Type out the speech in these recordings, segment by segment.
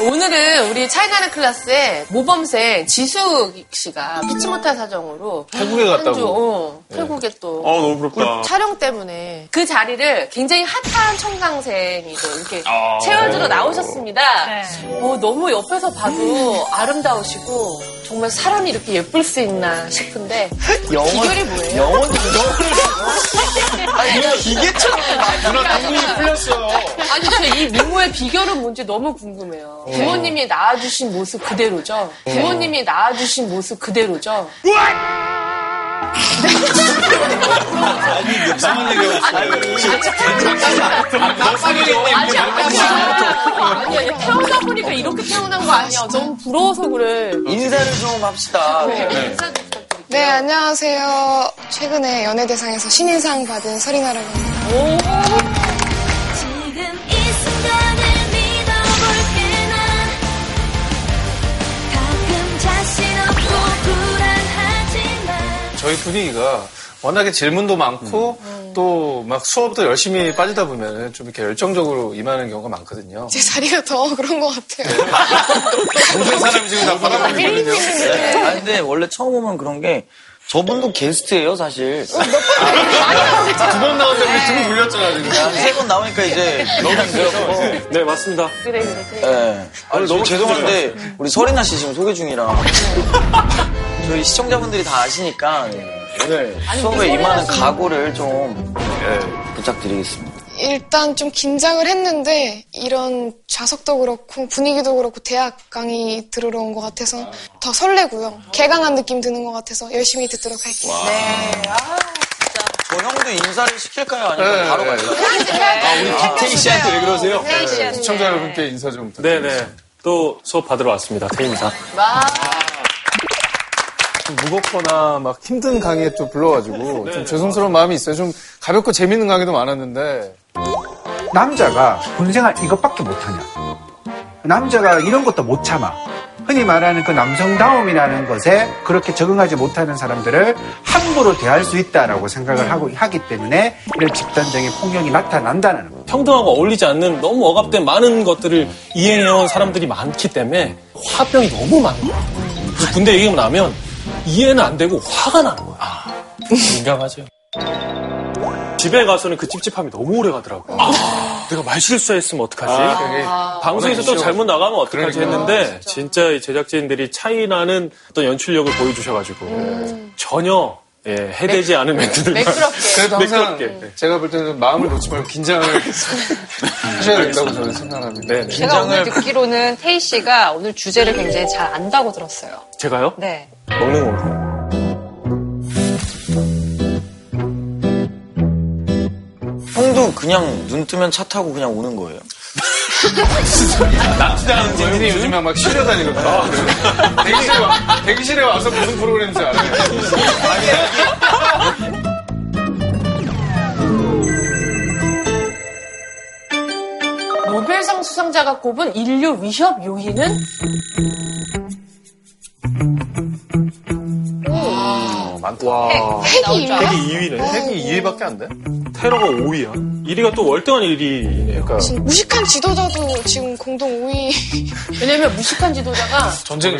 오늘은 우리 차이나는 클라스의 모범생 지숙 씨가 피치 못할 사정으로 태국에 갔다고. 태국에 또. 너무 부럽다. 촬영 때문에 그 자리를 굉장히 핫한 청강생이 또 이렇게 채워주러 나오셨습니다. 네. 너무 옆에서 봐도 아름다우시고 정말 사람이 이렇게 예쁠 수 있나 싶은데 비결이 뭐예요? 영혼 아니 기계처럼 누나 눈이 풀렸어요. 아니 저 이 미모의 비결은 뭔지 너무 궁금해요. 부모님이 낳아주신 모습 그대로죠? 부모님이 낳아주신 모습 그대로죠? 아니 이상한 얘기였어요. 진짜 아니 태어나 보니까 이렇게 태어난 거 아니야. 너무 부러워서 그래. 인사를 좀 합시다. 네, 안녕하세요. 최근에 연예대상에서 신인상 받은 서리나라고 합니다. 저희 분위기가 워낙에 질문도 많고 또 막 수업도 열심히 빠지다 보면 좀 이렇게 열정적으로 임하는 경우가 많거든요. 제 자리가 더 그런 것 같아요. 모든 사람이 지금 다 받아보고 있거든요. 근데 원래 처음 오면 그런 게 저분도 게스트예요, 사실. 두 번 나왔는데 우리 등 돌렸잖아, 지금. 세 번 나오니까 이제 너무 힘들었고. 네, 맞습니다. 그래. 네. 아니, 너무 죄송한데 우리 서리나 씨 지금 소개 중이라. 저희 시청자분들이 다 아시니까 오늘 수업에 임하는 각오를 좀 부탁드리겠습니다. 일단 좀 긴장을 했는데 이런 좌석도 그렇고 분위기도 그렇고 대학 강의 들으러 온 것 같아서 더 설레고요. 개강한 느낌 드는 것 같아서 열심히 듣도록 할게요. 네. 저 형도 인사를 시킬까요? 아니면 바로 갈까요? 우리 기태희 씨한테 왜 그러세요? 네. 시청자 여러분께 인사 좀 부탁드립니다. 네네. 또 수업 받으러 왔습니다. 태인사. 무겁거나 막 힘든 강의에 또 불러가지고 좀 죄송스러운 마음이 있어요. 좀 가볍고 재밌는 강의도 많았는데 남자가 군생활 이것밖에 못하냐, 남자가 이런 것도 못 참아, 흔히 말하는 그 남성다움이라는 것에 그렇게 적응하지 못하는 사람들을 함부로 대할 수 있다라고 생각을 하기 때문에 이런 집단적인 폭력이 나타난다는 거예요. 평등하고 어울리지 않는 너무 억압된 많은 것들을 이해해온 사람들이 많기 때문에 화병이 너무 많은 거예요. 그래서 군대 얘기가 나면 이해는 안 되고 화가 나는 거야. 민감하죠. 집에 가서는 그 찝찝함이 너무 오래 가더라고요. 내가 말실수했으면 어떡하지? 방송에서 또 잘못 나가면 어떡하지 했는데 진짜 제작진들이 차이나는 어떤 연출력을 보여주셔가지고 전혀 해되지 않은 멘트들만 매끄럽게. 제가 볼 때는 마음을 놓지 말고 긴장을 하셔야겠다고 저는 생각합니다. 네네. 제가 오늘 듣기로는 태희 씨가 오늘 주제를 굉장히 잘 안다고 들었어요. 제가요? 네. 먹는 걸로. 형도 그냥 눈 뜨면 차 타고 그냥 오는 거예요. 납치당한 재민이 요즘에 막 쉬려 다니거든요. 대기실에 와서 무슨 프로그램인지 알아요. 노벨상 수상자가 꼽은 인류 위협 요인은? 와, 핵이 2위네. 2위밖에 안 돼? 테러가 5위야. 1위가 또 월등한 1위네. 그러니까. 무식한 지도자도 지금 공동 5위. 왜냐면 무식한 지도자가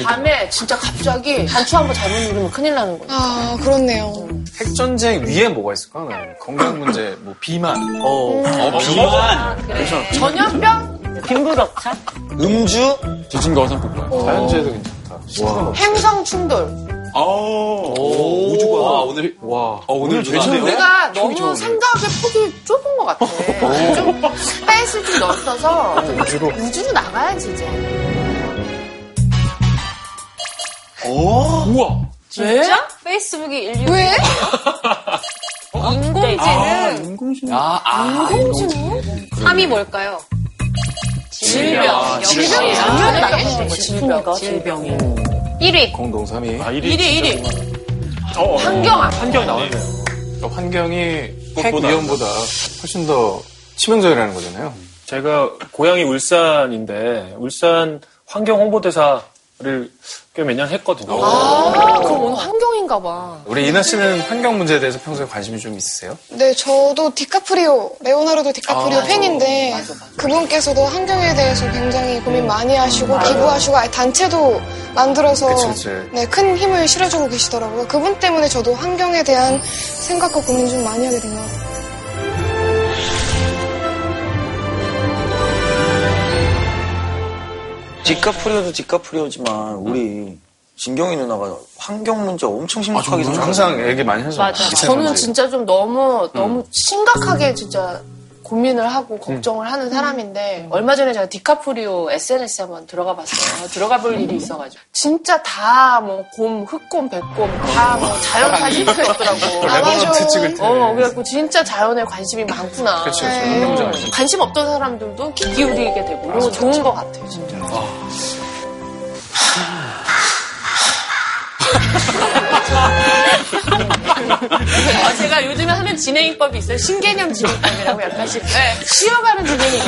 밤에 진짜 갑자기 단추 한번 잘못 누르면 큰일 나는 거예요. 그렇네요. 핵전쟁 위에 뭐가 있을까? 건강 문제, 뭐 비만. 비만. 그래. 전염병? 빈부격차? 음주? 지진과 화산폭발. 자연재해도 괜찮다. 행성 충돌. 우주가 오늘 오늘 괜찮네요. 내가 너무 생각의 폭이 좁은 것 같아. 좀 스페이스를 좀 넓혀서 우주로 나가야지 이제. 우와. 진짜? 왜? 페이스북이 인류. 왜? 인공지능. 인공지능? 3이 뭘까요? 질병. 질병이 당연히 나가는 거지. 질병이. 1위. 공동 3위. 1위. 환경이 나왔네요. 그러니까 환경이 핵 위험보다 훨씬 더 치명적이라는 거잖아요. 제가 고향이 울산인데 울산 환경 홍보대사 를 꽤 몇 년 했거든요. 아, 그럼 오늘 환경인가 봐. 우리 이나 씨는 환경 문제에 대해서 평소에 관심이 좀 있으세요? 네, 저도 디카프리오, 레오나르도 디카프리오 팬인데 맞아. 그분께서도 환경에 대해서 굉장히 고민 많이 하시고 기부하시고 아예 단체도 만들어서 네, 큰 힘을 실어주고 계시더라고요. 그분 때문에 저도 환경에 대한 생각과 고민 좀 많이 하게 된 것 같아요. 디카프리오도 디카프리오지만 우리 진경이 누나가 환경 문제 엄청 심각하게 항상 얘기 많이 하잖아요. 저는 진짜 좀 너무 심각하게 진짜 고민을 하고 걱정을 하는 사람인데 얼마 전에 제가 디카프리오 SNS에 한번 들어가 봤어요. 들어가 볼 일이 있어가지고 진짜 다 뭐 곰, 흑곰, 백곰 다 뭐 자연 사진이었더라고. 그래갖고 진짜 자연에 관심이 많구나. 그렇죠. 관심 없던 사람들도 귀 기울이게 되고 너무 좋은 것 같아요, 진짜. 제가 요즘에 하는 진행법이 있어요. 신개념 진행법이라고 약간씩 쉬어가는 진행이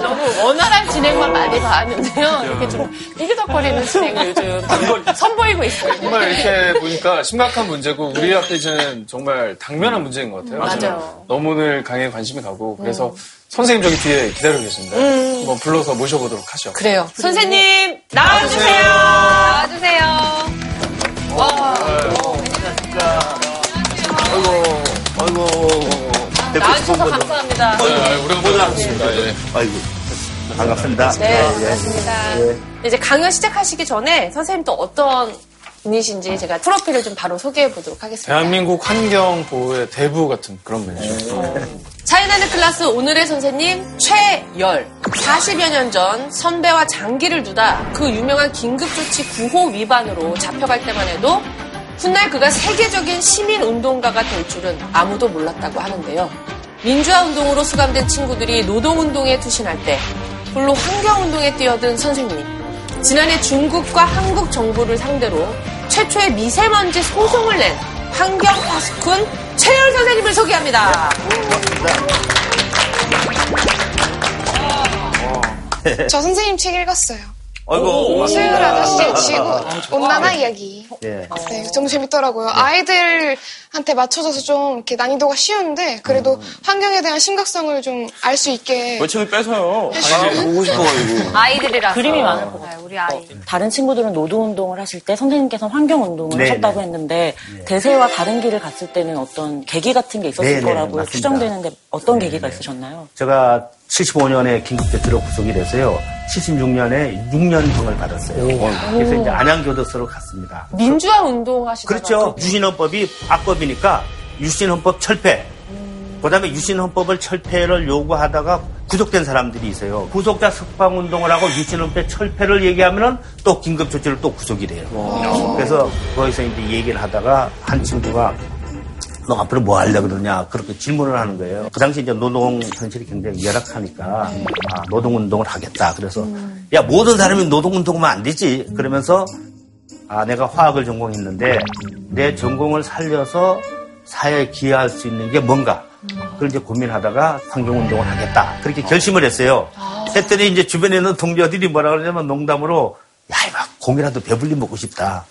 너무 원활한 진행만 많이 봤는데요. 이렇게 좀 삐그덕거리는 진행을 요즘 선보이고 있어요. 정말 이렇게 보니까 심각한 문제고 우리한테 이제는 정말 당면한 문제인 것 같아요. 맞아요. 너무 오늘 강의에 관심이 가고 그래서 선생님 저기 뒤에 기다리고 계십니다. 한번 불러서 모셔보도록 하죠. 그래요. 선생님 나와주세요. 아이고. 나와주셔서 감사합니다. 우리가 모자랐습니다. 아이고. 반갑습니다. 네, 반갑습니다. 이제 강연 시작하시기 전에 선생님 또 어떤 분이신지 제가 프로필을 좀 바로 소개해보도록 하겠습니다. 대한민국 환경보호의 대부 같은 그런 분이죠. 차이나는 클라스 오늘의 선생님 최열. 40여 년 전 선배와 장기를 두다 그 유명한 긴급조치 9호 위반으로 잡혀갈 때만 해도 훗날 그가 세계적인 시민운동가가 될 줄은 아무도 몰랐다고 하는데요. 민주화운동으로 수감된 친구들이 노동운동에 투신할 때 홀로 환경운동에 뛰어든 선생님이 지난해 중국과 한국 정부를 상대로 최초의 미세먼지 소송을 낸 환경 파수꾼 최열 선생님을 소개합니다. 고맙습니다. 저 선생님 책 읽었어요. 최열 아저씨의 지구 온난화 이야기. 네, 정말 재밌더라고요. 네. 아이들한테 맞춰져서 좀 이렇게 난이도가 쉬운데 그래도 환경에 대한 심각성을 좀 알 수 있게. 외침을 빼서요. 아이들 보고 싶어가지고. 아이들이라서. 그림이 많을 것 같아요. 우리 아이. 다른 친구들은 노동운동을 하실 때 선생님께서는 환경운동을 하셨다고 했는데 대세와 다른 길을 갔을 때는 어떤 계기 같은 게 있었을 거라고 추정되는데 어떤 계기가 있으셨나요? 제가 75년에 긴급조치로 구속이 돼서요. 76년에 6년형을 받았어요. 그래서 이제 안양교도소로 갔습니다. 민주화 운동하시다가 그렇죠. 유신헌법이 악법이니까 유신헌법 철폐. 그다음에 유신헌법을 철폐를 요구하다가 구속된 사람들이 있어요. 구속자 석방 운동을 하고 유신헌법 철폐를 얘기하면은 또 긴급조치로 또 구속이 돼요. 그래서 거기서 이제 얘기를 하다가 한 친구가 너 앞으로 뭐 하려고 그러냐 그렇게 질문을 하는 거예요. 그 당시 이제 노동 현실이 굉장히 열악하니까 노동운동을 하겠다. 그래서 야 모든 사람이 노동운동하면 안 되지. 그러면서 내가 화학을 전공했는데 내 전공을 살려서 사회에 기여할 수 있는 게 뭔가 그걸 이제 고민하다가 환경운동을 하겠다. 그렇게 결심을 했어요. 했더니 이제 주변에 있는 동료들이 뭐라 그러냐면 농담으로 야 이봐 공이라도 배불리 먹고 싶다.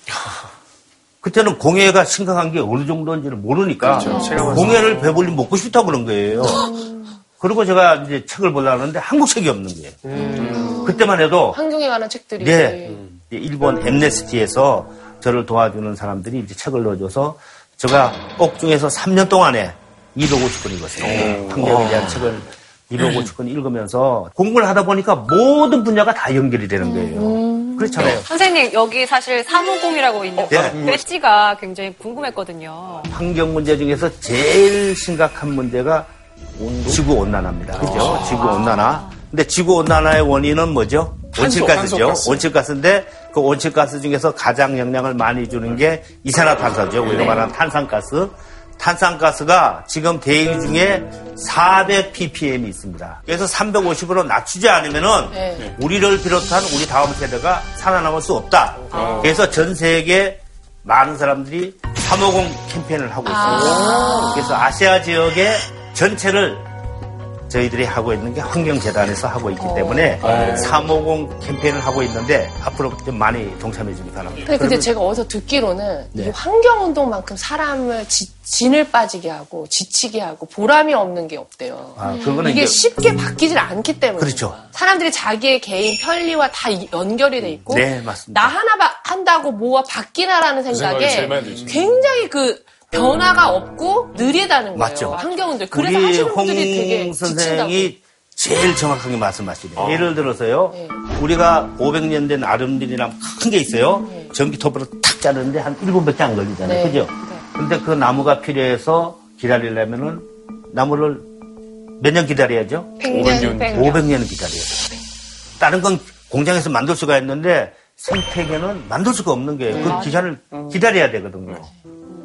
그때는 공해가 심각한 게 어느 정도인지를 모르니까 그렇죠. 공해를 배불리 먹고 싶다고 그런 거예요. 그리고 제가 이제 책을 보려고 하는데 한국 책이 없는 거예요. 그때만 해도 환경에 관한 책들이 일본 엠네스티에서 저를 도와주는 사람들이 이제 책을 넣어줘서 제가 옥중에서 3년 동안에 250권 읽었어요. 환경에 대한 책을 250권 읽으면서 공부를 하다 보니까 모든 분야가 다 연결이 되는 거예요. 그렇잖아요. 선생님 여기 사실 350이라고 있는데 배지가 굉장히 궁금했거든요. 환경 문제 중에서 제일 심각한 문제가 지구온난화입니다. 그렇죠? 지구온난화. 근데 지구온난화의 원인은 뭐죠? 온실가스죠. 온실가스인데 그 온실가스 중에서 가장 영향을 많이 주는 게 이산화탄소죠. 우리가 말하는 탄산가스. 탄산가스가 지금 대기 중에 400ppm이 있습니다. 그래서 350으로 낮추지 않으면은 우리를 비롯한 우리 다음 세대가 살아남을 수 없다. 그래서 전 세계 많은 사람들이 350 캠페인을 하고 있습니다. 그래서 아시아 지역의 전체를 저희들이 하고 있는 게 환경재단에서 하고 있기 때문에 350 캠페인을 하고 있는데 앞으로 좀 많이 동참해 주기 바랍니다. 근데 제가 어디서 듣기로는 이 환경운동만큼 사람을 진을 빠지게 하고 지치게 하고 보람이 없는 게 없대요. 그거는 이게 쉽게 바뀌질 않기 때문에 그렇죠. 사람들이 자기의 개인 편리와 다 연결이 돼 있고 네, 맞습니다. 나 하나 한다고 뭐가 바뀌나라는 생각에 굉장히 그 변화가 없고 느리다는 거예요. 맞죠. 환경운동. 그래서 하시는 분들이 되게 지친다고. 홍 선생이 제일 정확하게 말씀하시네요. 예를 들어서요. 네. 우리가 500년 된 아름들이랑 큰 게 있어요. 네. 전기톱으로 탁 자르는데 한 1분밖에 안 걸리잖아요. 네. 그죠? 네. 근데 그 나무가 필요해서 기다리려면은 나무를 몇 년 기다려야죠? 100년. 500년은 기다려야죠. 다른 건 공장에서 만들 수가 있는데 생태계는 만들 수가 없는 거예요. 그 기간을 기다려야 되거든요.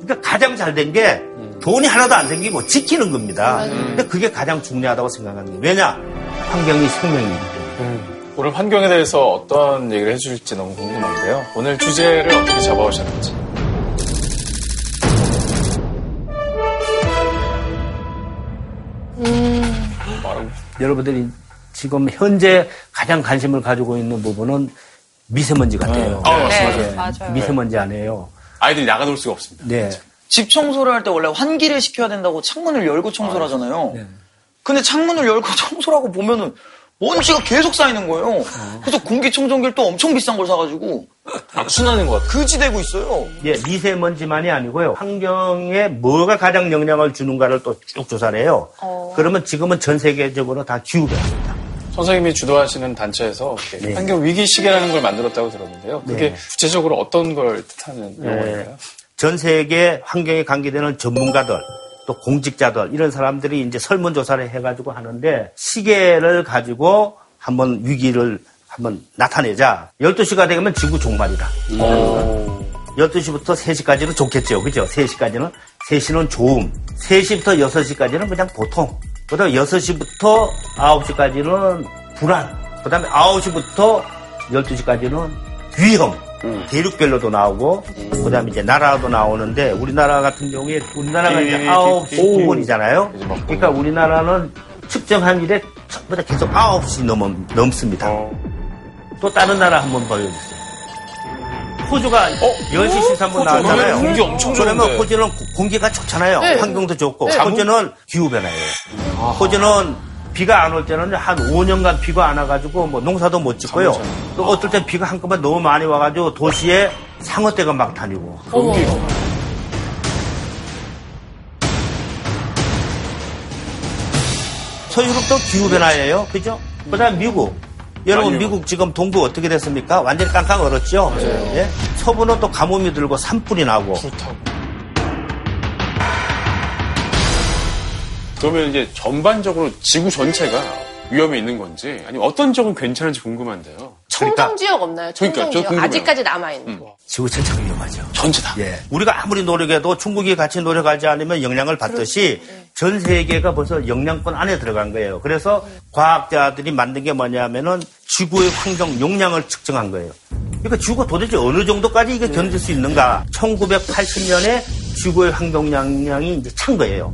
그러니까 가장 잘 된 게 돈이 하나도 안 생기고 지키는 겁니다. 근데 그게 가장 중요하다고 생각하는 게 왜냐? 환경이 생명이기 때문에. 오늘 환경에 대해서 어떤 얘기를 해주실지 너무 궁금한데요. 오늘 주제를 어떻게 잡아오셨는지. 여러분들이 지금 현재 가장 관심을 가지고 있는 부분은 미세먼지 같아요. 맞아요. 미세먼지 아니에요. 아이들이 나가놀 수가 없습니다. 네. 집 청소를 할 때 원래 환기를 시켜야 된다고 창문을 열고 청소를 하잖아요. 네. 근데 창문을 열고 청소를 하고 보면은 먼지가 계속 쌓이는 거예요. 그래서 공기청정기를 또 엄청 비싼 걸 사가지고 악순환인 것 같아요. 그지되고 있어요. 예, 미세먼지만이 아니고요. 환경에 뭐가 가장 영향을 주는가를 또 쭉 조사를 해요. 그러면 지금은 전 세계적으로 다 기후변화입니다. 선생님이 주도하시는 단체에서 환경 위기 시계라는 걸 만들었다고 들었는데요. 그게 구체적으로 어떤 걸 뜻하는 용어인가요? 전 세계 환경에 관계되는 전문가들, 또 공직자들 이런 사람들이 이제 설문 조사를 해가지고 하는데 시계를 가지고 한번 위기를 한번 나타내자. 12시가 되면 지구 종말이다. 12시부터 3시까지는 좋겠죠, 그죠? 3시까지는 3시는 좋음, 3시부터 6시까지는 그냥 보통. 그다음에 6시부터 9시까지는 불안. 그다음에 9시부터 12시까지는 위험. 대륙별로도 나오고 그다음에 이제 나라도 나오는데 우리나라 같은 경우에 우리나라가 이제 9부분이잖아요. 그러니까 우리나라는 측정한 일에 전부 다 계속 9시 넘습니다. 또 다른 나라 한번 보여주세요. 호주가 10시 13분 나왔잖아요. 공기 엄청 좋은데. 그러면 호주는 공기가 좋잖아요. 네. 환경도 좋고. 네. 호주는 기후변화예요. 호주는 비가 안 올 때는 한 5년간 비가 안 와가지고 뭐 농사도 못 짓고요. 또 어떨 땐 비가 한꺼번에 너무 많이 와가지고 도시에 상어떼가 막 다니고. 서유럽도 기후변화예요. 그죠? 그 다음 미국. 여러분 미국 지금 동부 어떻게 됐습니까? 완전히 깡깡 얼었죠? 예? 서부는 또 가뭄이 들고 산불이 나고. 그러면 이제 전반적으로 지구 전체가 위험에 있는 건지 아니면 어떤 쪽은 괜찮은지 궁금한데요. 청정지역 없나요? 청정지역 그러니까 아직까지 남아있는 거. 지구 전체가 위험하죠. 전체 다. 예. 우리가 아무리 노력해도 중국이 같이 노력하지 않으면 영향을 받듯이 전 세계가 벌써 영향권 안에 들어간 거예요. 그래서 과학자들이 만든 게 뭐냐면은 지구의 환경 용량을 측정한 거예요. 그러니까 지구가 도대체 어느 정도까지 이게 견딜 수 있는가. 1980년에 지구의 환경 용량이 이제 찬 거예요.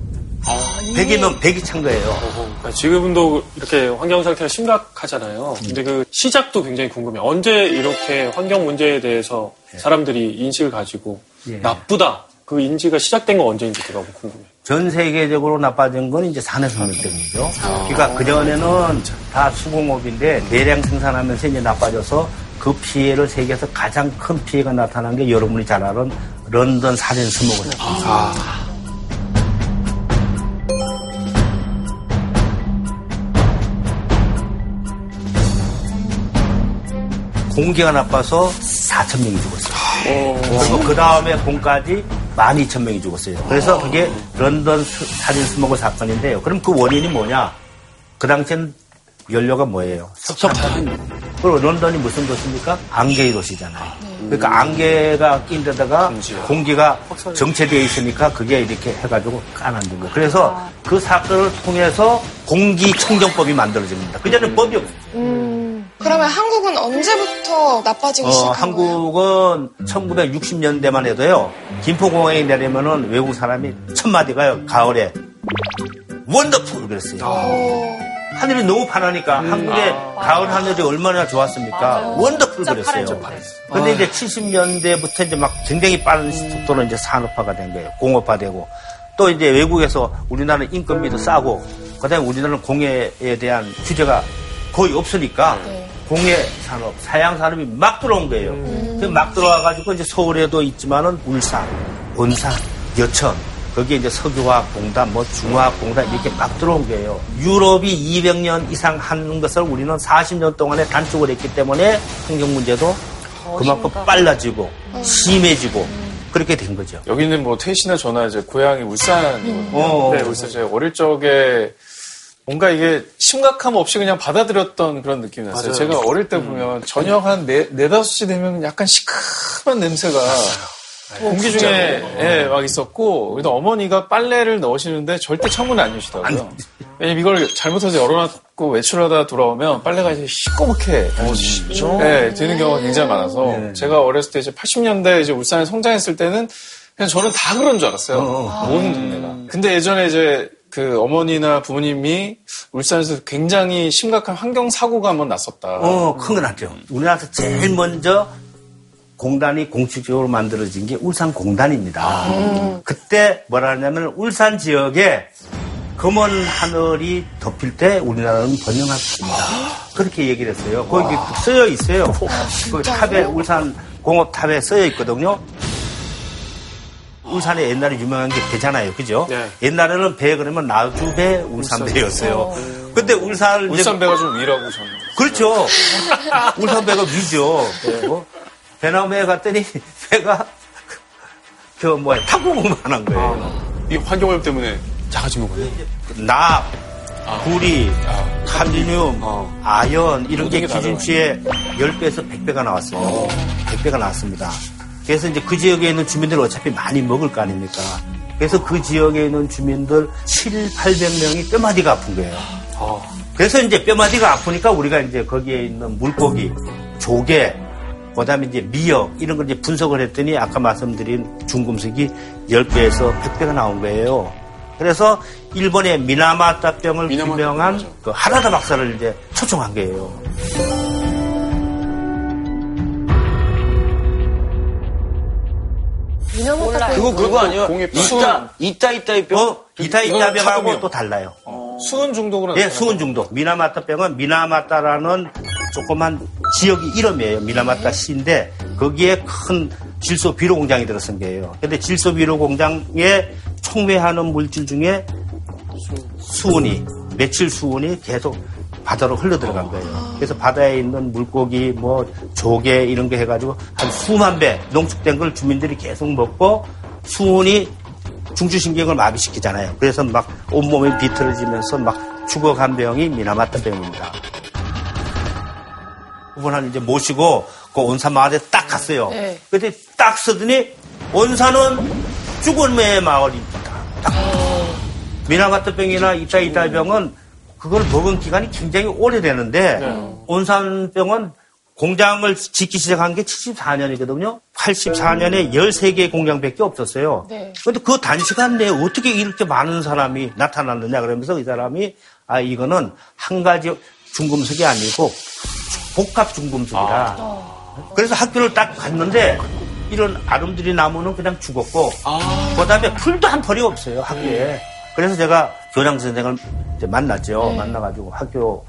100이면 100이 찬 거예요. 그러니까 지금도 이렇게 환경 상태가 심각하잖아요. 근데 그 시작도 굉장히 궁금해요. 언제 이렇게 환경 문제에 대해서 사람들이 인식을 가지고 나쁘다. 그 인지가 시작된 건 언제인지 제가 궁금해요. 전 세계적으로 나빠진 건 이제 산업혁명 때문이죠. 그러니까 그전에는 다 수공업인데 대량 생산하면서 이제 나빠져서 그 피해를 세계에서 가장 큰 피해가 나타난 게 여러분이 잘 아는 런던 살인 스모그였습니다. 공기가 나빠서 4,000명이 죽었어요. 그리고 그 다음에 봄까지 12,000명이 죽었어요. 그래서 그게 런던 살인 스모그 사건인데요. 그럼 그 원인이 뭐냐? 그 당시엔 연료가 뭐예요? 석탄. 그리고 런던이 무슨 도시입니까? 안개의 도시잖아요. 그러니까 안개가 낀 데다가 공기가 정체되어 있으니까 그게 이렇게 해가지고 까만든 거예요. 그래서 그 사건을 통해서 공기청정법이 만들어집니다. 그전에는 법이 없어요. 그러면 한국은 언제부터 나빠지기 시작한 한국은 1960년대만 해도요. 김포공항에 내리면은 외국 사람이 1000마디가요. 가을에 원더풀 그랬어요. 하늘이 너무 파라니까 한국의 가을 하늘이 얼마나 좋았습니까? 원더풀 그랬어요. 근데 이제 70년대부터 이제 막 굉장히 빠른 속도로 이제 산업화가 된 거예요. 공업화되고. 또 이제 외국에서 우리나라는 인건비도 싸고, 그 다음에 우리나라는 공해에 대한 규제가 거의 없으니까 공해 산업, 사양 산업이 막 들어온 거예요. 그래서 막 들어와가지고 이제 서울에도 있지만은 울산, 온산, 여천, 거기에 이제 석유화학공단, 뭐 중화학공단 이렇게 막 들어온 거예요. 유럽이 200년 이상 하는 것을 우리는 40년 동안에 단축을 했기 때문에 환경 문제도 그만큼 빨라지고 심해지고 그렇게 된 거죠. 여기는 뭐 퇴시나 저나 이제 고향이 울산이거든요. 네, 울산. 제가 어릴 적에 뭔가 이게 심각함 없이 그냥 받아들였던 그런 느낌이 났어요. 맞아요. 제가 어릴 때 보면 저녁 한 4~5시 되면 약간 시큼한 냄새가 공기 중에 막 있었고, 그래도 어머니가 빨래를 넣으시는데 절대 창문을 안 여시더라고요. 왜냐면 이걸 잘못해서 열어놨고 외출하다 돌아오면 빨래가 이제 시꺼멓게 되는 경우가 굉장히 많아서 제가 어렸을 때 이제 80년대 이제 울산에 성장했을 때는 그냥 저는 다 그런 줄 알았어요. 모든 동네가. 근데 예전에 이제 그 어머니나 부모님이 울산에서 굉장히 심각한 환경 사고가 한번 났었다. 큰 건 났죠. 우리나라에서 제일 먼저 공단이 공식적으로 만들어진 게 울산공단입니다. 그때 뭐라 하냐면 울산 지역에 검은 하늘이 덮일 때 우리나라는 번영할 겁니다. 그렇게 얘기를 했어요. 거기 쓰여 있어요. 그 탑에, 울산 공업탑에 쓰여 있거든요. 울산에 옛날에 유명한 게 배잖아요. 그죠? 네. 옛날에는 배 그러면 나주배, 울산배였어요. 근데 울산. 울산배가 좀 위라고 저는. 그렇죠. 울산배가 위죠. 네. 배나무에 갔더니 배가 탁구공만 한 거예요. 이 환경오염 때문에 작아진 거군요. 납, 구리, 카드뮴, 아연 이런 게 기준치의 10배에서 100배가 나왔어요. 100배가 나왔습니다. 그래서 이제 그 지역에 있는 주민들 어차피 많이 먹을 거 아닙니까? 그래서 그 지역에 있는 주민들 700~800명이 뼈마디가 아픈 거예요. 그래서 이제 뼈마디가 아프니까 우리가 이제 거기에 있는 물고기, 조개, 그다음에 이제 미역 이런 걸 이제 분석을 했더니 아까 말씀드린 중금속이 10배에서 100배가 나온 거예요. 그래서 일본의 미나마타병을 규명한 그 하라다 박사를 이제 초청한 거예요. 그거 아니에요? 이타이타이병? 이타이타병하고 또 달라요. 수은 중독으로? 네, 수은 중독. 미나마타병은 미나마타라는 조그만 지역이 이름이에요. 미나마타 시인데 거기에 큰 질소비료 공장이 들어선 거예요. 근데 질소비료 공장에 촉매하는 물질 중에 수은이, 메칠 수은이 계속 바다로 흘러들어간 거예요. 그래서 바다에 있는 물고기, 뭐 조개 이런 거 해가지고 한 수만 배 농축된 걸 주민들이 계속 먹고 수은이 중추신경을 마비시키잖아요. 그래서 막 온몸이 비틀어지면서 막 죽어간 병이 미나마타병입니다. 그분을 이제 모시고 그 온산 마을에 딱 갔어요. 그때 딱 서더니 온산은 죽음의 마을입니다. 미나마타병이나 이타이타병은 그걸 먹은 기간이 굉장히 오래되는데 온산병은 공장을 짓기 시작한 게 74년이거든요. 84년에 13개의 공장밖에 없었어요. 그런데 그 단시간 내에 어떻게 이렇게 많은 사람이 나타났느냐 그러면서 이 사람이 이거는 한 가지 중금속이 아니고 복합 중금속이다. 그래서 학교를 딱 갔는데 이런 아름드리 나무는 그냥 죽었고 그다음에 풀도 한 벌이 없어요 학교에. 그래서 제가 교장 선생을 만났죠. 만나가지고 학교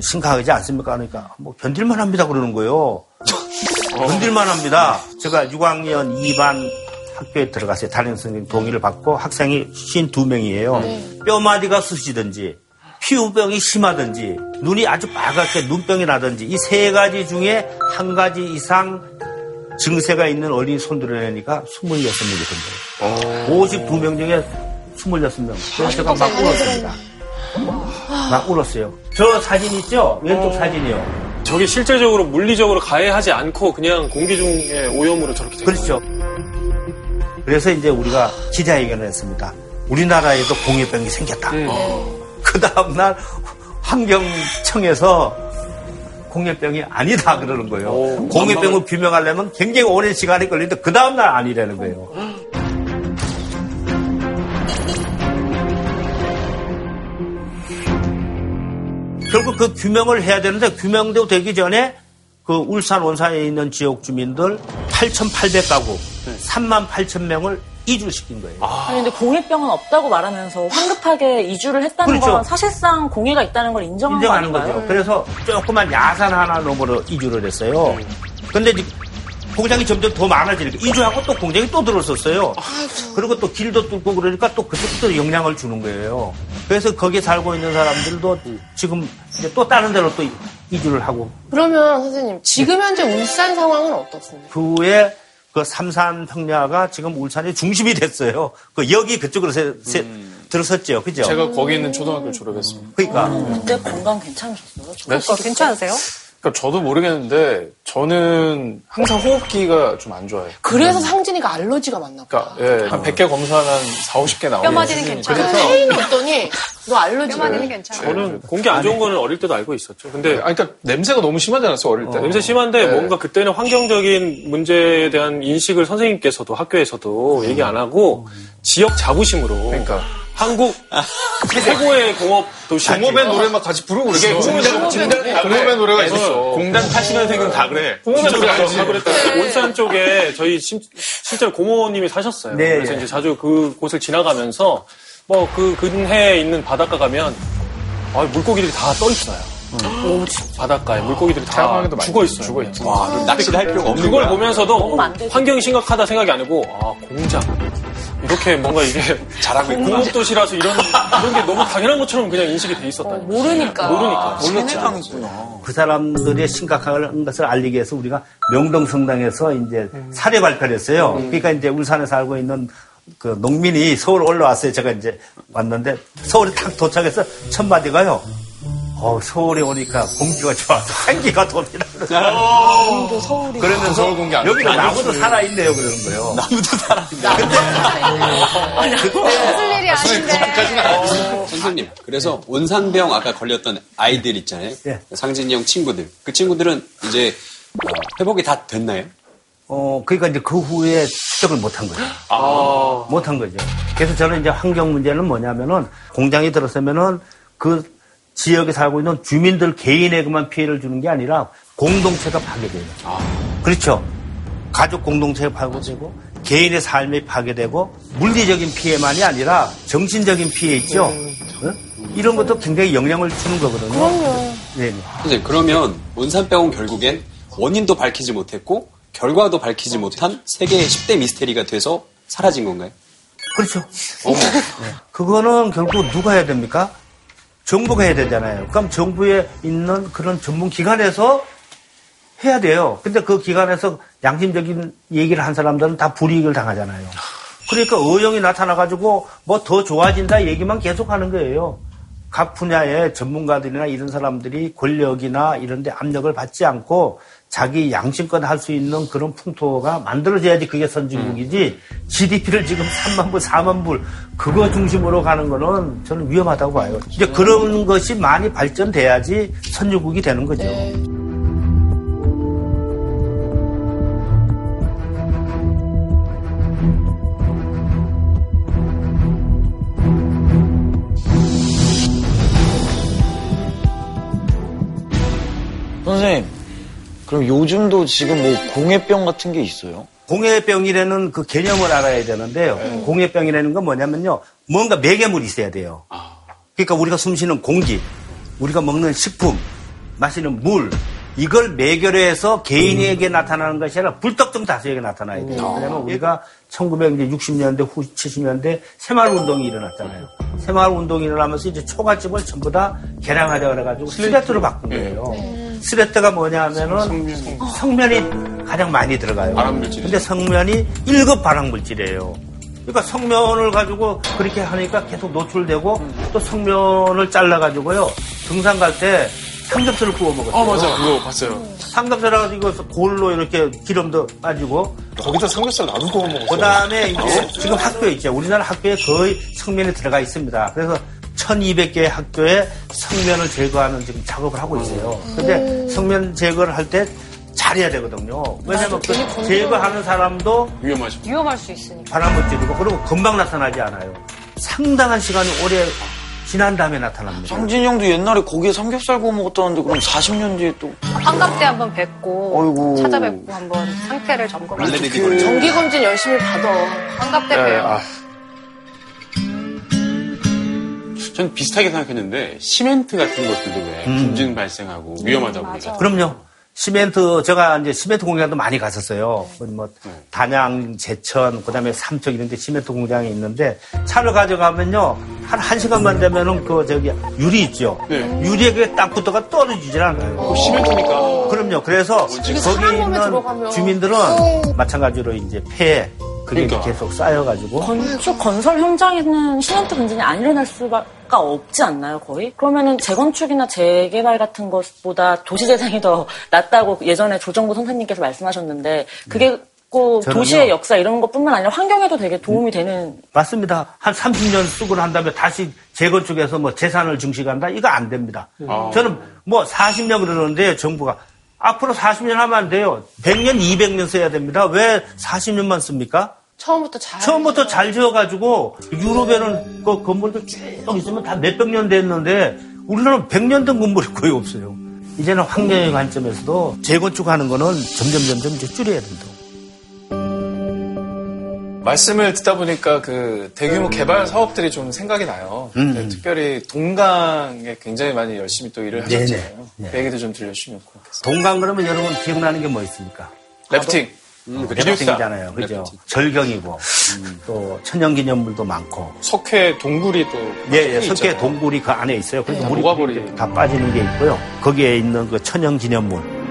심각하지 않습니까? 그러니까 뭐 견딜만 합니다 그러는 거예요. 견딜만 합니다. 제가 6학년 2반 학교에 들어갔어요. 담임 선생님 동의를 받고 학생이 52명이에요. 뼈마디가 쑤시든지 피부병이 심하든지 눈이 아주 빨갛게 눈병이 나든지 이 세 가지 중에 한 가지 이상 증세가 있는 어린이 손들어내니까 26명이 된 거예요. 52명 중에 26명. 그래서 제가 막 울었습니다. 막 울었어요. 저 사진 있죠? 왼쪽 사진이요. 저게 실제적으로 물리적으로 가해하지 않고 그냥 공기 중의 오염으로 저렇게 된 거예요. 그렇죠. 그래서 이제 우리가 기자회견을 했습니다. 우리나라에도 공해병이 생겼다. 그 다음날 환경청에서 공해병이 아니다 그러는 거예요. 공해병을 규명하려면 굉장히 오랜 시간이 걸리는데 그 다음날 아니라는 거예요. 결국 그 규명을 해야 되는데 규명도 되기 전에 그 울산 원산에 있는 지역 주민들 8,800가구 38,000명을 이주시킨 거예요. 그런데 공익병은 없다고 말하면서 황급하게 이주를 했다는 그렇죠. 건 사실상 공해가 있다는 걸 인정하는 거죠. 그래서 조그만 야산 하나 너머로 이주를 했어요. 그런데 공장이 점점 더 많아지니까 이주하고 또 공장이 또 들어섰어요. 그리고 또 길도 뚫고 그러니까 또 그쪽도 영향을 주는 거예요. 그래서 거기에 살고 있는 사람들도 지금 이제 또 다른 데로 또 이주를 하고. 그러면 선생님 지금 현재 울산 상황은 어떻습니까? 그 후에 그 삼산평야가 지금 울산의 중심이 됐어요. 그 여기 그쪽으로 들어섰죠, 그죠? 제가 거기 있는 초등학교를 졸업했습니다. 그러니까 그때 건강 괜찮으셨어요? 그러니까 네? 괜찮으세요? 그러니까 저도 모르겠는데 저는 항상 호흡기가 좀 안 좋아요. 그래서 상진이가 알러지가 많나 보다. 그러니까 예, 한 100개 검사하면 40, 50개 나오고. 뼈마디는 괜찮아요. 태인이 어떠니? 너 알러지. 뼈마디는 괜찮아요. 저는 공기 안 좋은 거는 어릴 때도 알고 있었죠. 근데 그러니까 냄새가 너무 심하지 않았어요, 어릴 때? 냄새 심한데 뭔가 그때는 환경적인 문제에 대한 인식을 선생님께서도 학교에서도 얘기 안 하고 지역 자부심으로 그러니까 한국 최고의 공업 도시. 공업의 노래만 같이 부르고 그랬어. 공업의 노래가 있었어. 공단 80년생은 다 그래. 공업의 노래가 다 그랬다. 온산 쪽에 저희 실제로 고모님이 사셨어요. 네, 그래서 이제 자주 그 곳을 지나가면서 뭐 그 근해에 있는 바닷가 가면 물고기들이 다 떠 있어요. 바닷가에 물고기들이 다 죽어있어요. 와, 낚시를 할 필요가 없는 거야. 그걸 보면서도 환경이 심각하다 생각이 안 하고 공장. 이렇게 뭔가 이게 잘하고 있구나. 공업도시라서 이런 게 너무 당연한 것처럼 그냥 인식이 돼 있었다. 모르니까. 않았구나. 그 사람들의 심각한 것을 알리기 위해서 우리가 명동성당에서 이제 사례 발표를 했어요. 그러니까 이제 울산에 살고 있는 그 농민이 서울 올라왔어요. 제가 이제 왔는데 서울에 딱 도착해서 첫 마디가요. 서울에 오니까 공기가 좋아서 한기가 돕니다. 그러면서 서울 공기 여기 나무도 살아있네요 그러는 거예요. 나무도 살아있네요. 무슨 일이 아닌데. 선생님, 그래서 온산병 아까 걸렸던 아이들 있잖아요. 상진이 형 친구들. 그 친구들은 이제 회복이 다 됐나요? 그러니까 이제 그 후에 추적을 못한 거죠. 못한 거죠. 그래서 저는 이제 환경 문제는 뭐냐면은 공장이 들어서면은 그 지역에 살고 있는 주민들 개인에게만 피해를 주는 게 아니라 공동체가 파괴돼요. 그렇죠. 가족 공동체가 파괴되고 개인의 삶이 파괴되고 물리적인 피해만이 아니라 정신적인 피해 있죠. 이런 것도 굉장히 영향을 주는 거거든요. 그럼요. 네. 선생님, 그러면 온산병은 결국엔 원인도 밝히지 못했고 결과도 밝히지 못한 세계의 10대 미스테리가 돼서 사라진 건가요? 그렇죠. 그거는 결국 누가 해야 됩니까? 정부가 해야 되잖아요. 그럼 정부에 있는 그런 전문기관에서 해야 돼요. 근데 그 기관에서 양심적인 얘기를 한 사람들은 다 불이익을 당하잖아요. 그러니까 어용이 나타나가지고 뭐 더 좋아진다 얘기만 계속하는 거예요. 각 분야의 전문가들이나 이런 사람들이 권력이나 이런 데 압력을 받지 않고 자기 양심껏 할 수 있는 그런 풍토가 만들어져야지 그게 선진국이지 GDP를 지금 3만 불, 4만 불 그거 중심으로 가는 거는 저는 위험하다고 봐요. 이제 그런 것이 많이 발전돼야지 선진국이 되는 거죠. 선생님. 그럼 요즘도 지금 뭐 공해병 같은 게 있어요? 공해병이라는 그 개념을 알아야 되는데요. 공해병이라는 건 뭐냐면요. 뭔가 매개물이 있어야 돼요. 그러니까 우리가 숨쉬는 공기, 우리가 먹는 식품, 마시는 물 이걸 매개로 해서 개인에게 나타나는 것이 아니라 불특정 다수에게 나타나야 돼요. 왜냐하면 우리가 1960년대 후 70년대 새마을운동이 일어났잖아요. 새마을운동이 일어나면서 이제 초가집을 전부 다 개량하려고 해가지고 슬레트로 바꾼 거예요. 슬레트가 뭐냐 하면은 성면이 가장 많이 들어가요. 근데 성면이 1급 발암물질이에요. 그러니까 성면을 가지고 그렇게 하니까 계속 노출되고 또 성면을 잘라가지고요. 등산 갈 때 삼겹살을 구워 먹었어요. 맞아. 그거 봤어요. 삼겹살 가지고 골로 이렇게 기름도 빠지고. 거기다 삼겹살 나도 구워 먹었어요. 그 다음에 이제 지금 학교에 있죠. 우리나라 학교에 거의 성면이 들어가 있습니다. 그래서 1200개의 학교에 성면을 제거하는 지금 작업을 하고 있어요. 근데 성면 제거를 할 때 잘해야 되거든요. 왜냐면 그 제거하는 사람도 위험할 수 있으니까. 발암물질이고, 그리고 금방 나타나지 않아요. 상당한 시간이 오래 지난 다음에 나타납니다. 상진이 형도 옛날에 거기에 삼겹살 구워 먹었다는데 그럼 40년 뒤에 또 환갑 때 한번 뵙고 어이구. 찾아뵙고 한번 상태를 점검하고 정기검진 열심히 받아. 환갑 때 뵈요. 아. 전 비슷하게 생각했는데 시멘트 같은 것들도 왜 분진 발생하고 위험하다고 그러니까. 그럼요. 시멘트, 제가 이제 시멘트 공장도 많이 갔었어요. 뭐, 단양, 제천, 그 다음에 삼척 이런데 시멘트 공장이 있는데 차를 가져가면요. 한 시간만 되면은 그 저기 유리 있죠. 네. 유리에 딱 붙어가 떨어지질 않아요. 시멘트니까. 그럼요. 그래서 거기 있는 주민들은 마찬가지로 이제 폐에 그게 그러니까. 계속 쌓여가지고. 건축, 건설 현장에는 시멘트 분진이 안 일어날 수가 없지 않나요, 거의? 그러면은 재건축이나 재개발 같은 것보다 도시 재생이 더 낫다고 예전에 조정구 선생님께서 말씀하셨는데, 그게 꼭 도시의 역사 이런 것 뿐만 아니라 환경에도 되게 도움이 되는. 맞습니다. 한 30년 수고를 한 다음에 다시 재건축해서 뭐 재산을 증식한다? 이거 안 됩니다. 저는 뭐 40년 그러는데 정부가. 앞으로 40년 하면 안 돼요. 100년, 200년 써야 됩니다. 왜 40년만 씁니까? 처음부터 잘 지어가지고 유럽에는 그 건물들 쭉 있으면 다 몇백 년 됐는데 우리나라는 100년 된 건물이 거의 없어요. 이제는 환경의 관점에서도 재건축하는 거는 점점 이제 줄여야 된다. 말씀을 듣다 보니까 그 대규모 개발 사업들이 좀 생각이 나요. 특별히 동강에 굉장히 많이 열심히 또 일을 하셨잖아요. 그 얘기도 좀 들려주시면 좋겠습니다. 동강 그러면 여러분 기억나는 게 뭐 있습니까? 래프팅. 래프팅이잖아요. 그죠? 래프팅. 절경이고 또 천연기념물도 많고. 석회 동굴이 또. 예, 석회 동굴이 그 안에 있어요. 그래서 물이 녹아버리. 다 빠지는 게 있고요. 거기에 있는 그 천연기념물.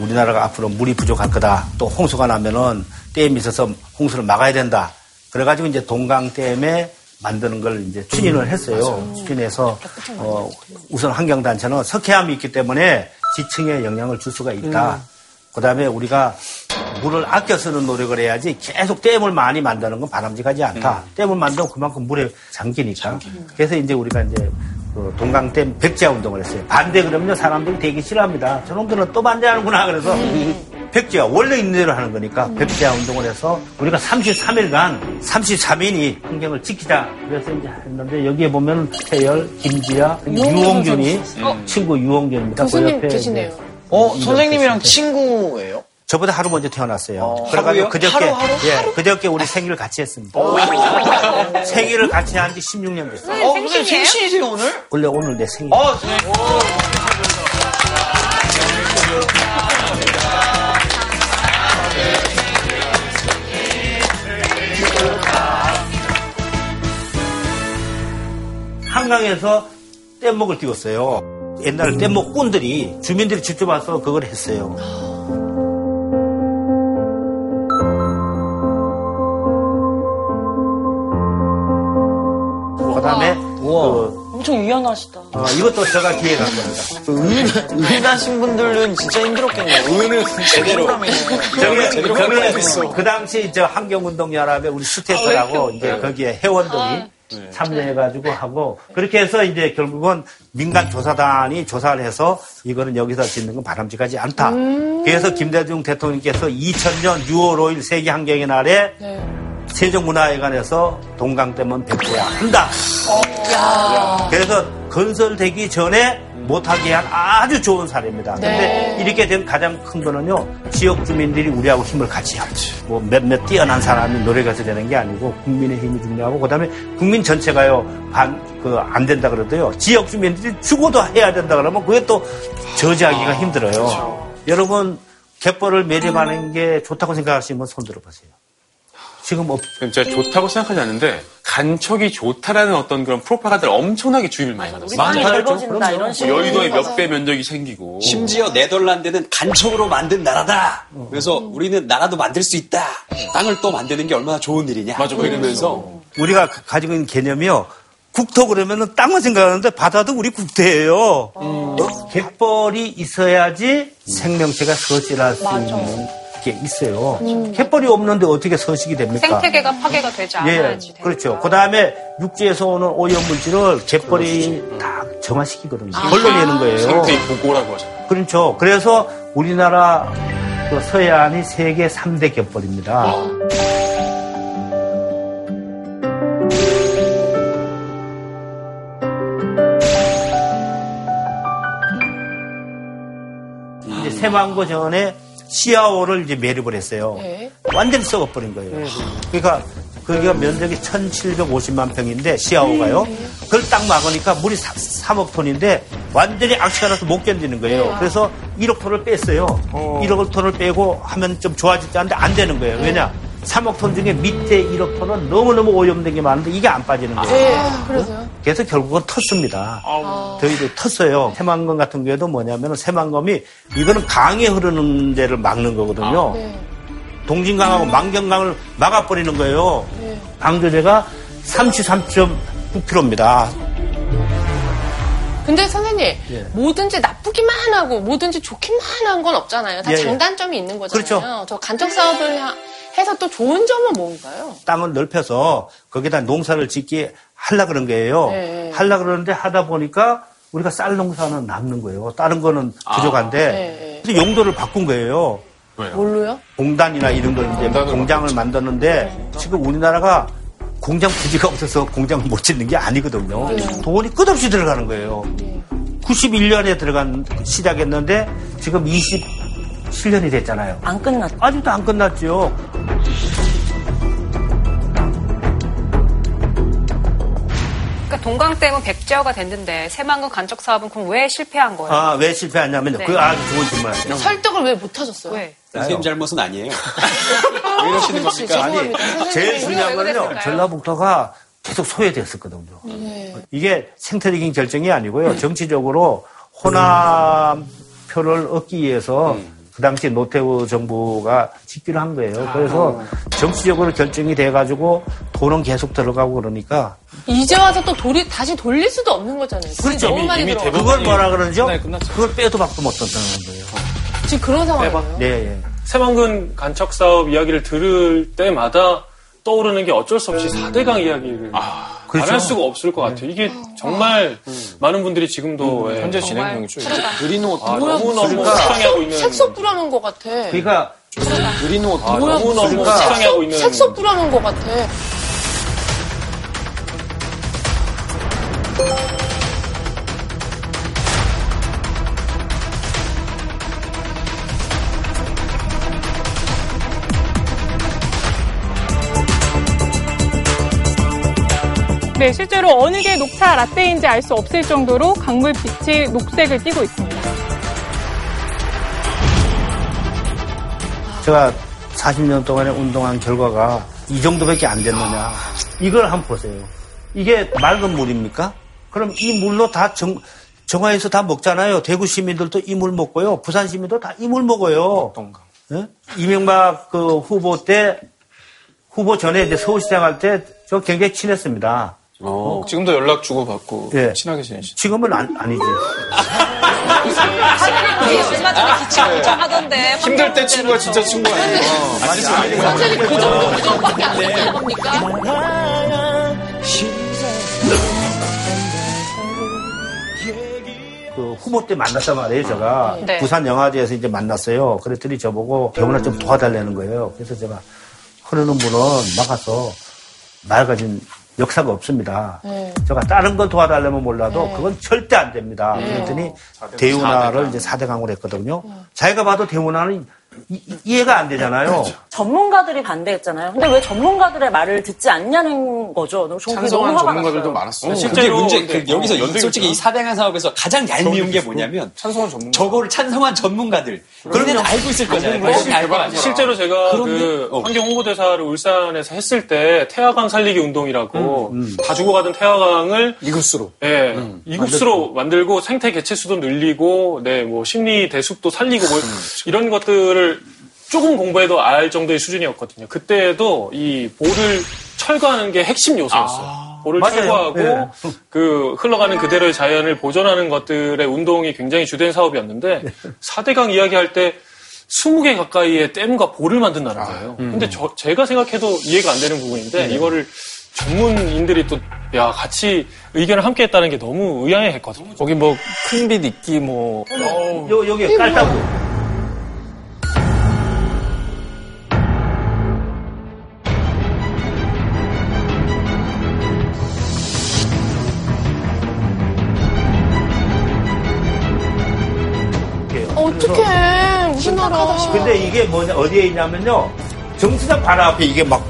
우리나라가 앞으로 물이 부족할 거다. 또 홍수가 나면은 댐이 있어서 홍수를 막아야 된다. 그래가지고 이제 동강댐에 만드는 걸 이제 추진을 했어요. 추진해서, 우선 환경단체는 석회암이 있기 때문에 지층에 영향을 줄 수가 있다. 그 다음에 우리가 물을 아껴 쓰는 노력을 해야지 계속 댐을 많이 만드는 건 바람직하지 않다. 댐을 만들면 그만큼 물에 잠기니까. 그래서 이제 우리가 이제 동강댐 백제화 운동을 했어요. 반대 그러면요 사람들이 되게 싫어합니다. 저놈들은 또 반대하는구나. 그래서 백제화 원래 있는 대로 하는 거니까 백제화 운동을 해서 우리가 33일간 33인이 환경을 지키자. 그래서 이제 했는데 여기에 보면 최열, 김지아, 유홍균이 친구 유홍균입니다. 교수님 그 계시네요. 선생님이랑 친구예요? 저보다 하루 먼저 태어났어요. 그래가지고 그저께 우리 생일을 같이 했습니다. 생일을 같이 한 지 16년 됐어요. 선생님 생신이세요 오늘? 원래 오늘 내 생일. 선생님. 한강에서 뗏목을 띄웠어요. 옛날 뗏목꾼들이 주민들이 직접 와서 그걸 했어요. 엄청 유연하시다. 이것도 제가 기회가 한 겁니다. 유연하신 분들은 진짜 힘들었겠네요. 의외는 제대로. 그 당시 저 환경운동연합에 우리 스태프라고 이제 거기에 회원들이 참여해가지고 하고 그렇게 해서 이제 결국은 민간조사단이 조사를 해서 이거는 여기서 짓는 건 바람직하지 않다. 그래서 김대중 대통령께서 2000년 6월 5일 세계 환경의 날에 세종문화회관에서 동강댐은 백제화 한다. 그래서 건설되기 전에 못하게 한 아주 좋은 사례입니다. 그런데 이렇게 된 가장 큰 거는요, 지역 주민들이 우리하고 힘을 같이 하죠. 뭐 몇몇 뛰어난 사람이 노력해서 되는 게 아니고 국민의 힘이 중요하고 그다음에 국민 전체가요 안 된다 그래도요 지역 주민들이 죽어도 해야 된다 그러면 그게 또 저지하기가 힘들어요. 그렇죠. 여러분 갯벌을 매립하는 게 좋다고 생각하시면 손 들어보세요. 지금 제가 좋다고 생각하지 않는데 간척이 좋다라는 어떤 그런 프로파간다를 엄청나게 주입을 많이 받았어요. 많이 넓어진다 이런 식으로. 여의도의 몇 배 면적이 생기고. 심지어 네덜란드는 간척으로 만든 나라다. 그래서 우리는 나라도 만들 수 있다. 땅을 또 만드는 게 얼마나 좋은 일이냐. 맞아. 그러면서 우리가 가지고 있는 개념이요. 국토 그러면은 땅만 생각하는데 바다도 우리 국토예요. 갯벌이 있어야지 생명체가 서질할 수 있는. 게 있어요. 갯벌이 없는데 어떻게 서식이 됩니까? 생태계가 파괴가 되지 않아야지. 예, 그렇죠. 그 다음에 육지에서 오는 오염물질을 갯벌이 다 정화시키거든요. 걸러내는 거예요. 상태의 보고라고 하잖아요. 그렇죠. 그래서 우리나라 또 서해안이 세계 3대 갯벌입니다. 이제 새만금 전에 시아오를 이제 매립을 했어요. 네. 완전히 썩어버린 거예요. 네. 그러니까 거기가 면적이 1750만 평인데 시아오가요. 네. 그걸 딱 막으니까 물이 3억 톤인데 완전히 악취가 나서 못 견디는 거예요. 네. 그래서 1억 톤을 뺐어요. 1억 톤을 빼고 하면 좀 좋아질 줄 알았는데 안 되는 거예요. 왜냐? 3억 톤 중에 밑에 1억 톤은 너무너무 오염된 게 많은데 이게 안 빠지는 거예요. 네. 그래서요? 그래서 결국은 텄습니다. 저희도 텄어요. 새만금 같은 경우에도 뭐냐면 새만금이 이거는 강에 흐르는 데를 막는 거거든요. 네. 동진강하고 만경강을 막아버리는 거예요. 네. 방조제가 33.9km입니다. 근데 선생님, 예. 뭐든지 나쁘기만 하고 뭐든지 좋기만 한 건 없잖아요. 다 예, 장단점이 있는 거잖아요. 그렇죠. 저 간접 사업을 해서 또 좋은 점은 뭔가요? 땅을 넓혀서 거기다 농사를 짓게 하려고 그런 거예요. 네. 하려고 그러는데 하다 보니까 우리가 쌀 농사는 남는 거예요. 다른 거는 부족한데. 네. 그래서 용도를 바꾼 거예요. 왜요? 뭘로요? 공단이나 이런 걸 이제 공장을 만드는데 지금 우리나라가 공장 부지가 없어서 공장을 못 짓는 게 아니거든요. 네. 돈이 끝없이 들어가는 거예요. 네. 91년에 시작했는데 지금 27년이 됐잖아요. 안 끝났죠? 아직도 안 끝났죠. 그러니까 동강댐은 백지화가 됐는데 새만금 간척 사업은 그럼 왜 실패한 거예요? 아, 왜 실패하냐면요. 네. 그거 아주 좋은 질문이에요. 설득을 왜 못 하셨어요? 왜? 선생님 잘못은 아니에요. 왜 이러시는 겁니까? 아니, 제일 중요한 건요. 전라북도가 계속 소외됐었거든요. 네. 이게 생태적인 결정이 아니고요. 정치적으로 호남표를 얻기 위해서 그 당시 노태우 정부가 집기를 한 거예요. 그래서 정치적으로 결정이 돼가지고 돈은 계속 들어가고 그러니까. 이제 와서 또 다시 돌릴 수도 없는 거잖아요. 그렇죠. 이미 그걸 뭐라 그러죠? 그걸 빼도 박도 못 던다는 거예요. 지금 그런 상황이에요. 네, 예. 새만금 간척 사업 이야기를 들을 때마다 떠오르는 게 어쩔 수 없이 4대강 이야기를 그렇죠. 안 할 수가 없을 것 같아요. 이게 정말 많은 분들이 지금도 현재 진행 중이죠. 느리는 옷 너무너무 사랑하고 있는. 색소 뿌라는 것 같아. 그러니까 느리는 옷 너무너무 사랑하고 있는. 색소 뿌라는 것 같아. 네, 실제로 어느 게 녹차 라떼인지 알 수 없을 정도로 강물빛이 녹색을 띠고 있습니다. 제가 40년 동안에 운동한 결과가 이 정도밖에 안 됐느냐. 이걸 한번 보세요. 이게 맑은 물입니까? 그럼 이 물로 다 정화해서 다 먹잖아요. 대구 시민들도 이 물 먹고요. 부산 시민도 다 이 물 먹어요. 네? 이명박 후보 전에 이제 서울시장 할 때 저 굉장히 친했습니다. 지금도 연락 주고받고 네. 친하게 지내시죠? 지금은 아니죠. 얼마 전에 기차 고정하던데. 힘들 때 친구가 진짜 친구 아니에요. 아니. 선생님 그 정도밖에 안 되는 겁니까? 그 후보 때 만났단 말이에요, 제가. 네. 부산 영화제에서 이제 만났어요. 그랬더니 저보고 경우나 좀 도와달라는 거예요. 그래서 제가 흐르는 물은 막아서 맑아진 역사가 없습니다. 제가 다른 건 도와달라면 몰라도 그건 절대 안 됩니다. 그랬더니 대운하를 이제 4대 강으로 했거든요. 자기가 봐도 대운하는 이해가 안 되잖아요. 그렇죠. 전문가들이 반대했잖아요. 근데 왜 전문가들의 말을 듣지 않냐는 거죠. 찬성하는 전문가들도 많았어요. 실제로 문제 여기서 솔직히 이 4대강 사업에서 가장 얄미운 게 뭐냐면 찬성한 전문가. 저거를 찬성한 전문가들. 그런데는 알고 있을 거잖아요. 실제로 제가 그 환경 홍보대사를 울산에서 했을 때 태화강 살리기 운동이라고 다 죽어가던 태화강을 이급수로, 예, 이급수로 만들고 생태 개체수도 늘리고, 네, 뭐 심리 대숲도 살리고 뭐 이런 것들을 조금 공부해도 알 정도의 수준이었거든요. 그때에도 이 볼을 철거하는 게 핵심 요소였어요. 볼을 맞아요. 철거하고 네. 그 흘러가는 그대로의 자연을 보존하는 것들의 운동이 굉장히 주된 사업이었는데 4대강 이야기할 때 20개 가까이의 댐과 볼을 만든다는 거예요. 근데 제가 생각해도 이해가 안 되는 부분인데 이거를 전문인들이 또 같이 의견을 함께 했다는 게 너무 의아해했거든요. 거기 뭐 큰빛 있기 여기 깔따구 어떡해, 우리나라. 근데 이게 뭐냐, 어디에 있냐면요. 정수장 바로 앞에 이게 막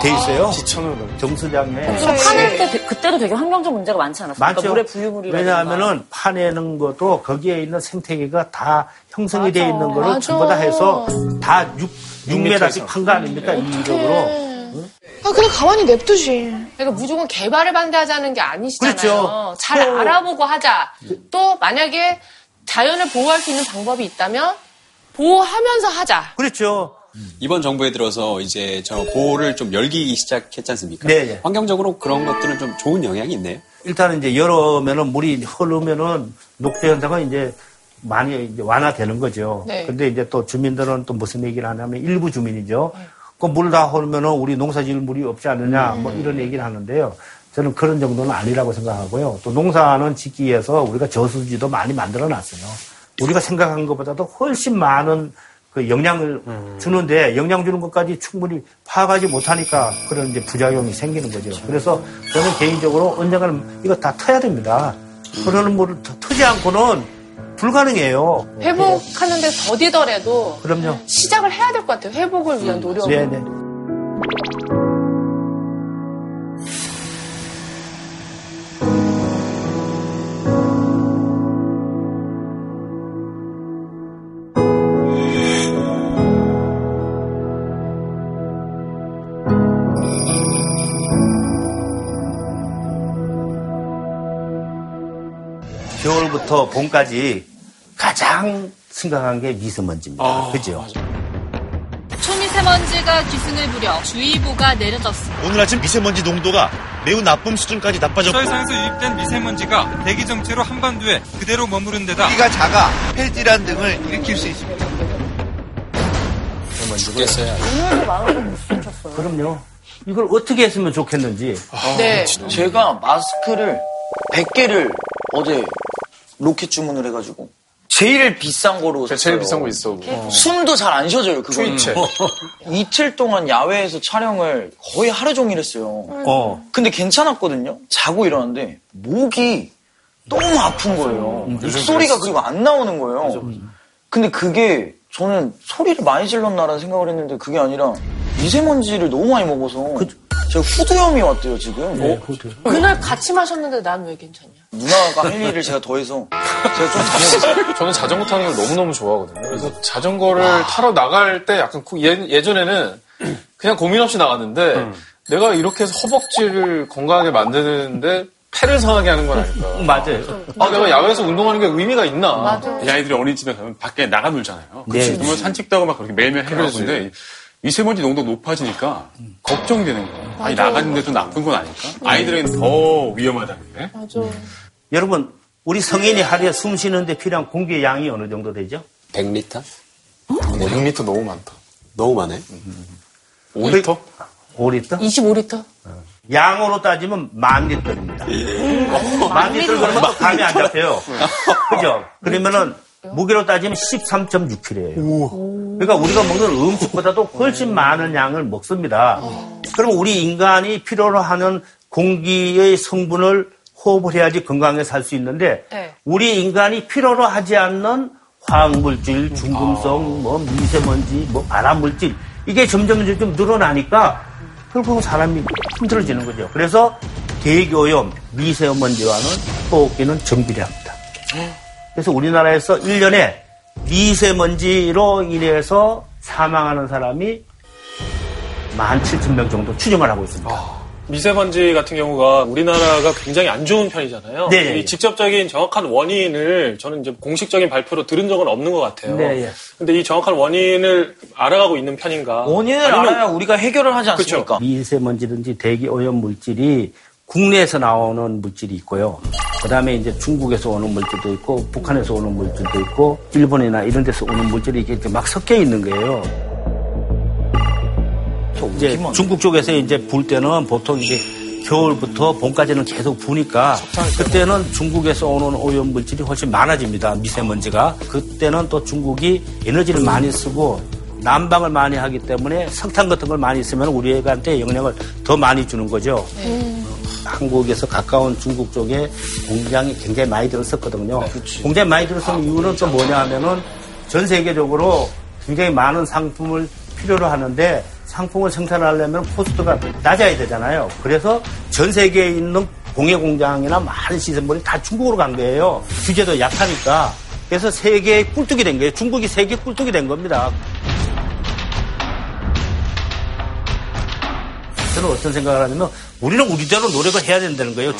돼 있어요. 지천으로. 정수장에. 파낼 때, 그때도 되게 환경적 문제가 많지 않았어요? 맞죠. 그러니까 물에 부유물이라든가. 왜냐하면은 파내는 것도 거기에 있는 생태계가 다 형성이 돼 있는 거를 맞아. 전부 다 해서 다 6m씩 판 거 아닙니까? 인위적으로. 응? 아, 그냥 가만히 냅두지. 그러니까 무조건 개발을 반대하자는 게 아니시잖아요. 그렇죠. 잘 또, 알아보고 하자. 또 만약에 자연을 보호할 수 있는 방법이 있다면 보호하면서 하자. 그렇죠. 이번 정부에 들어서 이제 저 보호를 좀 열기 시작했지 않습니까? 네. 환경적으로 그런 것들은 좀 좋은 영향이 있네요. 일단은 이제 여름에는 물이 흐르면은 녹조 현상은 이제 많이 이제 완화되는 거죠. 네. 근데 이제 또 주민들은 또 무슨 얘기를 하냐면 일부 주민이죠. 그 물 다 흐르면은 우리 농사질 물이 없지 않느냐 뭐 이런 얘기를 하는데요. 저는 그런 정도는 아니라고 생각하고요. 또 농사는 짓기 위해서 우리가 저수지도 많이 만들어 놨어요. 우리가 생각한 것보다도 훨씬 많은 그 영향을 주는데 영향 주는 것까지 충분히 파악하지 못하니까 그런 이제 부작용이 생기는 거죠. 그래서 저는 개인적으로 언젠가는 이거 다 터야 됩니다. 그러는 물을 터지 않고는 불가능해요. 회복하는 데 더디더라도 그럼요. 시작을 해야 될 것 같아요. 회복을 위한 노력. 네네. 겨울부터 봄까지 가장 심각한 게 미세먼지입니다. 그죠? 초미세먼지가 기승을 부려 주의보가 내려졌습니다. 오늘 아침 미세먼지 농도가 매우 나쁨 수준까지 나빠졌고 국제사에서 유입된 미세먼지가 대기 정체로 한반도에 그대로 머무른 데다 크기가 작아 폐질환 등을 일으킬 수 있습니다. 죽겠어요. 오늘도 많아서 못 숨겼어요. 그럼요. 이걸 어떻게 했으면 좋겠는지. 네. 제가 마스크를 100개를 어제 로켓 주문을 해가지고 제일 비싼 거로 샀어요. 제일 비싼 거 있어. 뭐. 숨도 잘 안 쉬어져요. 그거 이틀 동안 야외에서 촬영을 거의 하루 종일 했어요. 근데 괜찮았거든요. 자고 일어났는데 목이 너무 아픈 거예요. 목소리가 그리고 안 나오는 거예요. 근데 그게 저는 소리를 많이 질렀나라는 생각을 했는데 그게 아니라 미세먼지를 너무 많이 먹어서 제가 후두염이 왔대요 지금. 네, 후두염. 그날 같이 마셨는데 난 왜 괜찮냐. 누나가 할 일을 제가 더해서 제가 좀 잘해봤어요. 저는 자전거 타는 걸 너무너무 좋아하거든요. 그래서 자전거를 타러 나갈 때 약간 예전에는 그냥 고민 없이 나갔는데 내가 이렇게 해서 허벅지를 건강하게 만드는데 폐를 상하게 하는 건 아닐까. 맞아요. 아, 내가 야외에서 운동하는 게 의미가 있나. 맞아요. 이 아이들이 어린 집에 가면 밖에 나가 놀잖아요. 네. 그러면 산책도 하고 막 그렇게 매일매일 해보는데 미세먼지 농도 높아지니까 걱정되는 거예요. 맞아. 아니, 나갔는데 좀 나쁜 건 아닐까? 아이들은 더 위험하다는데? 맞아. 여러분, 우리 성인이 하루에 숨 쉬는데 필요한 공기의 양이 어느 정도 되죠? 100리터? 100리터 너무 많다. 너무 많아요? 5리터? 5리터? 25리터? 양으로 따지면 10,000리터입니다. 10,000리터 그러면 감이 안 잡혀요. 그죠? 그러면은 무게로 따지면 13.6kg예요. 그러니까 우리가 먹는 음식보다도 훨씬 많은 양을 먹습니다. 그럼 우리 인간이 필요로 하는 공기의 성분을 호흡을 해야지 건강하게 살 수 있는데 네. 우리 인간이 필요로 하지 않는 화학물질, 중금속, 뭐 미세먼지, 뭐 발암물질 이게 점점 늘어나니까 결국 사람이 힘들어지는 거죠. 그래서 대기오염, 미세먼지와는 호흡기는 정비를 합니다. 그래서 우리나라에서 1년에 미세먼지로 인해서 사망하는 사람이 17,000명 정도 추정을 하고 있습니다. 미세먼지 같은 경우가 우리나라가 굉장히 안 좋은 편이잖아요. 네. 이 직접적인 정확한 원인을 저는 이제 공식적인 발표로 들은 적은 없는 것 같아요. 네. 근데 이 정확한 원인을 알아가고 있는 편인가? 원인을 알아야 우리가 해결을 하지 않습니까? 그렇죠. 미세먼지든지 대기 오염 물질이 국내에서 나오는 물질이 있고요. 그다음에 이제 중국에서 오는 물질도 있고 북한에서 오는 물질도 있고 일본이나 이런 데서 오는 물질이 이렇게 막 섞여 있는 거예요. 이제 중국 쪽에서 이제 불 때는 보통 이제 겨울부터 봄까지는 계속 부니까 그때는 중국에서 오는 오염 물질이 훨씬 많아집니다. 미세먼지가. 그때는 또 중국이 에너지를 많이 쓰고 난방을 많이 하기 때문에 석탄 같은 걸 많이 쓰면 우리한테 영향을 더 많이 주는 거죠. 한국에서 가까운 중국 쪽에 공장이 굉장히 많이 들었었거든요. 네, 공장이 많이 들었던 이유는 또 뭐냐 하면은 전 세계적으로 굉장히 많은 상품을 필요로 하는데 상품을 생산하려면 코스트가 낮아야 되잖아요. 그래서 전 세계에 있는 공예공장이나 많은 시설물이 다 중국으로 간 거예요. 규제도 약하니까. 그래서 세계에 꿀뚝이 된 거예요. 중국이 세계에 꿀뚝이 된 겁니다. 저는 어떤 생각을 하냐면 우리는 우리대로 노력을 해야 된다는 거예요.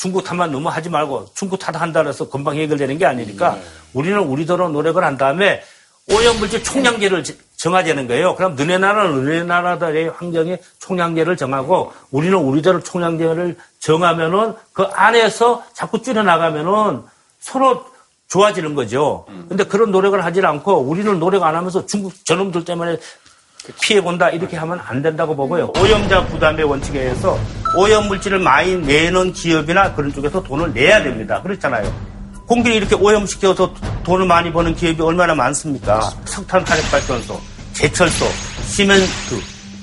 중국 탓만 너무 하지 말고 중국 탓한다 해서 금방 해결되는 게 아니니까 우리는 우리대로 노력을 한 다음에 오염물질 총량제를 정하자는 거예요. 그럼 너네 나라는 너네 나라들의 환경에 총량제를 정하고 우리는 우리대로 총량제를 정하면은 그 안에서 자꾸 줄여나가면은 서로 좋아지는 거죠. 근데 그런 노력을 하지 않고 우리는 노력 안 하면서 중국 저놈들 때문에 피해본다 이렇게 하면 안 된다고 보고요. 오염자 부담의 원칙에 의해서 오염물질을 많이 내는 기업이나 그런 쪽에서 돈을 내야 됩니다. 그렇잖아요. 공기를 이렇게 오염시켜서 돈을 많이 버는 기업이 얼마나 많습니까? 석탄화력발전소, 제철소, 시멘트.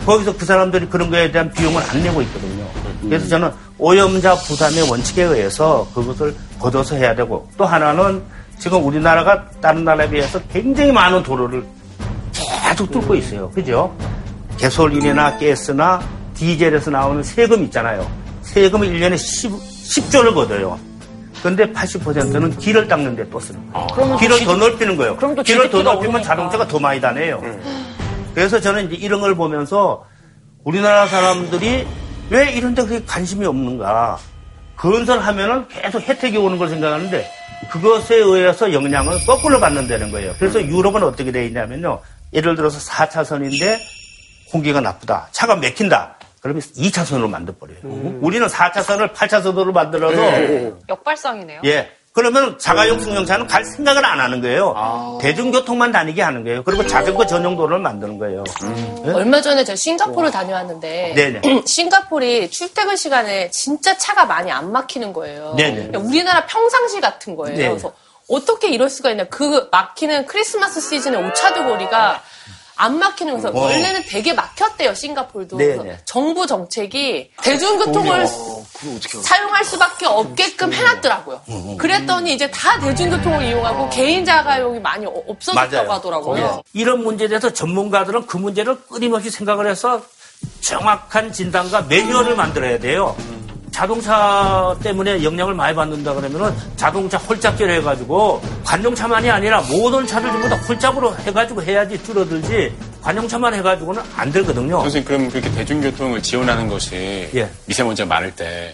거기서 그 사람들이 그런 거에 대한 비용을 안 내고 있거든요. 그래서 저는 오염자 부담의 원칙에 의해서 그것을 걷어서 해야 되고 또 하나는 지금 우리나라가 다른 나라에 비해서 굉장히 많은 도로를 계속 뚫고 있어요. 그죠? 가솔린이나 가스나 디젤에서 나오는 세금 있잖아요. 세금을 1년에 10조를 걷어요. 그런데 80%는 길을 닦는 데 또 쓰는 거예요. 길을 더 넓히는 거예요. 길을 더 넓히면 오니까. 자동차가 더 많이 다네요. 그래서 저는 이제 이런 걸 보면서 우리나라 사람들이 왜 이런 데 그렇게 관심이 없는가. 건설하면은 계속 혜택이 오는 걸 생각하는데 그것에 의해서 영향을 거꾸로 받는다는 거예요. 그래서 유럽은 어떻게 돼 있냐면요. 예를 들어서 4차선인데 공기가 나쁘다. 차가 막힌다. 그러면 2차선으로 만들어버려요. 우리는 4차선을 8차선으로 만들어서. 역발상이네요. 예. 그러면 자가용 승용차는 갈 생각을 안 하는 거예요. 대중교통만 다니게 하는 거예요. 그리고 자전거 전용 도로를 만드는 거예요. 네? 얼마 전에 제가 싱가포르를 다녀왔는데 싱가포르이 출퇴근 시간에 진짜 차가 많이 안 막히는 거예요. 네네. 우리나라 평상시 같은 거예요. 네네. 그래서 어떻게 이럴 수가 있냐. 그 막히는 크리스마스 시즌에 오차도 거리가 안 막히는 거서 원래는 되게 막혔대요. 싱가포르도. 정부 정책이 대중교통을 사용할 수밖에 없게끔 해놨더라고요. 그랬더니 이제 다 대중교통을 이용하고 개인 자가용이 많이 없어졌다고 하더라고요. 이런 문제에 대해서 전문가들은 그 문제를 끊임없이 생각을 해서 정확한 진단과 매뉴얼을 만들어야 돼요. 자동차 때문에 영향을 많이 받는다 그러면은 자동차 홀짝제로 해가지고 관용차만이 아니라 모든 차를 전부 다 홀짝으로 해가지고 해야지 줄어들지 관용차만 해가지고는 안 되거든요. 선생님 그럼 그렇게 대중교통을 지원하는 것이 미세먼지가 많을 때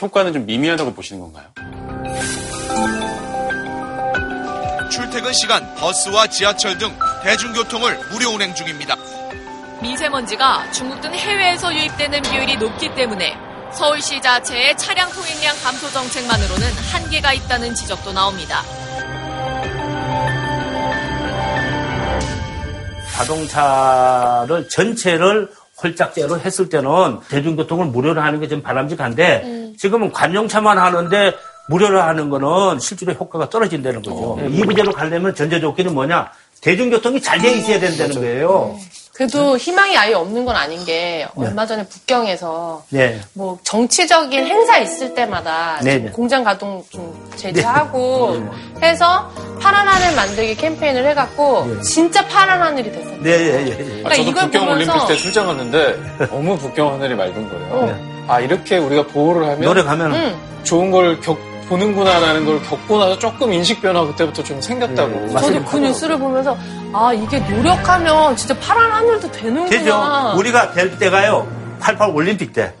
효과는 좀 미미하다고 보시는 건가요? 출퇴근 시간 버스와 지하철 등 대중교통을 무료 운행 중입니다. 미세먼지가 중국 등 해외에서 유입되는 비율이 높기 때문에 서울시 자체의 차량 통행량 감소 정책만으로는 한계가 있다는 지적도 나옵니다. 자동차를 전체를 홀짝제로 했을 때는 대중교통을 무료로 하는 게 좀 바람직한데 지금은 관용차만 하는데 무료로 하는 거는 실제로 효과가 떨어진다는 거죠. 이 문제로 가려면 전제 조건이 뭐냐? 대중교통이 잘 돼 있어야 된다는 거예요. 그래도 희망이 아예 없는 건 아닌 게 얼마 전에 북경에서 뭐 정치적인 행사 있을 때마다 공장 가동 좀 제재하고 해서 파란 하늘 만들기 캠페인을 해갖고 진짜 파란 하늘이 됐어요. 그러니까 저도 이걸 북경 보면서 올림픽 때 출장 갔는데 너무 북경 하늘이 맑은 거예요. 아 이렇게 우리가 보호를 하면 노력하면 좋은 걸 보는구나라는 걸 겪고 나서 조금 인식 변화 그때부터 좀 생겼다고. 저도 그 뉴스를 보면서 아 이게 노력하면 진짜 파란 하늘도 되는구나. 되죠. 우리가 될 때가요. 88 올림픽 때.